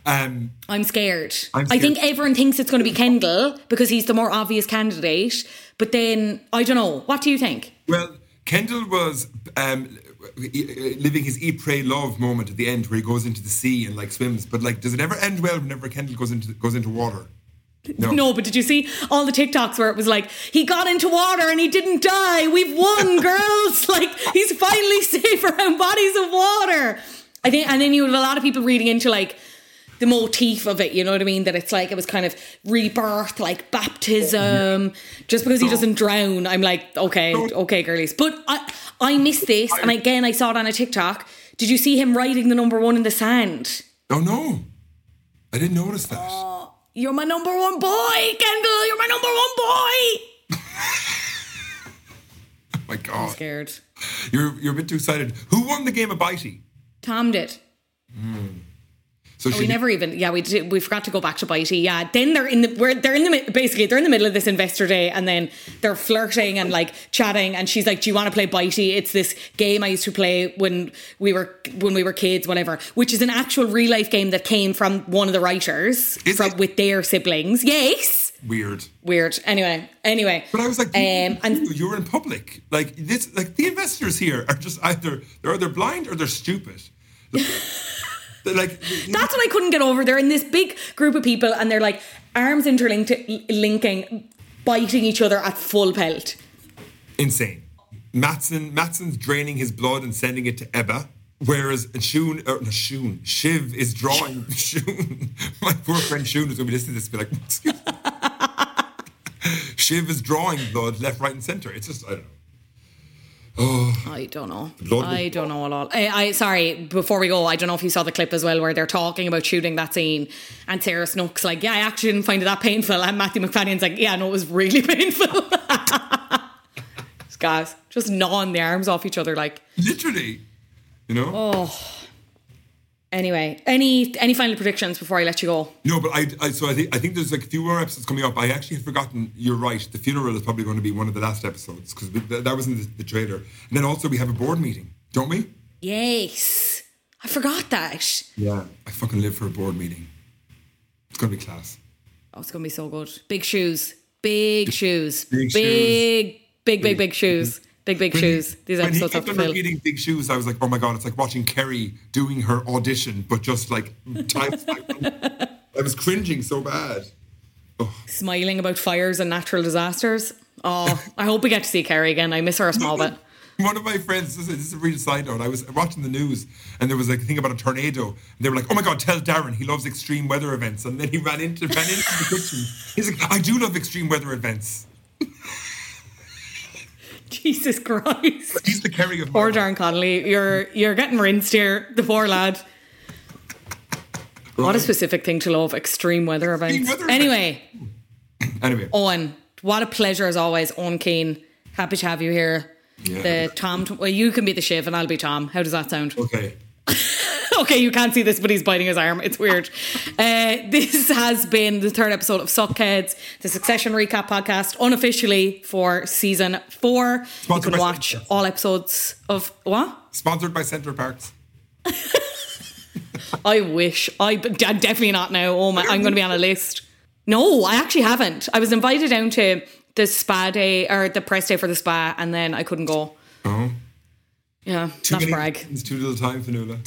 Um, I'm, scared. I'm scared. I think everyone thinks it's going to be Kendall because he's the more obvious candidate. But then, I don't know. What do you think? Well, Kendall was... Um, living his Eat, Pray, Love moment at the end where he goes into the sea and like swims, but like does it ever end well whenever Kendall goes into goes into water? No. no but did you see all the TikToks where it was like, he got into water and he didn't die, we've won, girls, like he's finally safe around bodies of water. I think, and then you have a lot of people reading into like the motif of it, you know what I mean, that it's like it was kind of rebirth, like baptism, just because he doesn't drown. I'm like, okay, okay, girlies. But I, I missed this, and again, I saw it on a TikTok. Did you see him writing the number one in the sand? Oh, no. I didn't notice that. Oh, you're my number one boy, Kendall. You're my number one boy. Oh, my God. I'm scared. You're, you're a bit too excited. Who won the game of Bitey? Tom did. Hmm. So oh, we never even, yeah, we did, we forgot to go back to Bitey. Yeah, then they're in the, we're, they're in the, basically they're in the middle of this investor day, and then they're flirting and like chatting, and she's like, "Do you want to play Bitey? It's this game I used to play when we were when we were kids, whatever." Which is an actual real life game that came from one of the writers from, with their siblings. Yes. Weird. Weird. Anyway, anyway. But I was like, um, and you're in public, like this, like the investors here are just either they're either blind or they're stupid. Like, like, that's know. What I couldn't get over. They're in this big group of people and they're like arms interlinked, linking, biting each other at full pelt. Insane. Mattson, Mattson's draining his blood and sending it to Ebba, whereas Shun, or no, Shun, Shiv is drawing Shun. My poor friend Shun is going to be listening to this and be like, excuse me. Shiv is drawing blood left, right and centre. It's just, I don't know. Oh, I don't know. I don't know at all. I, I sorry, before we go, I don't know if you saw the clip as well where they're talking about shooting that scene, and Sarah Snook's like, yeah, I actually didn't find it that painful, and Matthew McFadden's like, yeah, no, it was really painful. Guys, just gnawing the arms off each other, like literally, you know. Oh. Anyway, any any final predictions before I let you go? No, but I, I so I think I think there's like a few more episodes coming up. I actually had forgotten. You're right. The funeral is probably going to be one of the last episodes because that was in the, the trailer. And then also we have a board meeting, don't we? Yes, I forgot that. Yeah, I fucking live for a board meeting. It's going to be class. Oh, it's going to be so good. Big shoes, big, big shoes, big, big, shoes. big, big, big, big shoes. Big, big when, shoes. These episodes have to fill. Repeating big shoes, I was like, oh my God, it's like watching Kerry doing her audition, but just like, times, I, I was cringing so bad. Oh. Smiling about fires and natural disasters. Oh, I hope we get to see Kerry again. I miss her a small bit. One of my friends, this is a real side note, I was watching the news and there was like a thing about a tornado and they were like, oh my God, tell Darren he loves extreme weather events. And then he ran into, ran into the kitchen. He's like, I do love extreme weather events. Jesus Christ. He's the Kerry of poor Darren Connolly. You're you're getting rinsed here, the poor lad. Right. What a specific thing to love, extreme weather events. Extreme weather anyway. Events. Anyway. Owen, what a pleasure as always, Owen Keane. Happy to have you here. Yeah. The Tom, well, you can be the Shiv and I'll be Tom. How does that sound? Okay. Okay, you can't see this, but he's biting his arm. It's weird. Uh, this has been the third episode of Suckheads, the Succession Recap Podcast, unofficially for season four. Sponsored, you can watch all episodes of what? Sponsored by Centre Parcs. I wish. I definitely not now. Oh my! I'm going to be on a list. No, I actually haven't. I was invited down to the spa day or the press day for the spa, and then I couldn't go. Oh. Yeah, too not brag. It's too little time, Fanula.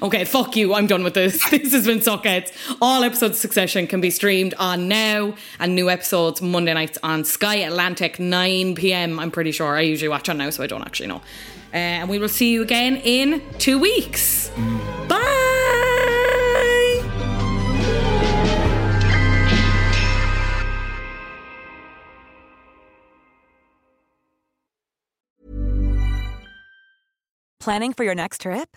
Okay, fuck you. I'm done with this. This has been Suckheads. All episodes of Succession can be streamed on Now, and new episodes Monday nights on Sky Atlantic, nine p.m. I'm pretty sure. I usually watch on Now, so I don't actually know. Uh, and we will see you again in two weeks. Mm. Bye! Planning for your next trip?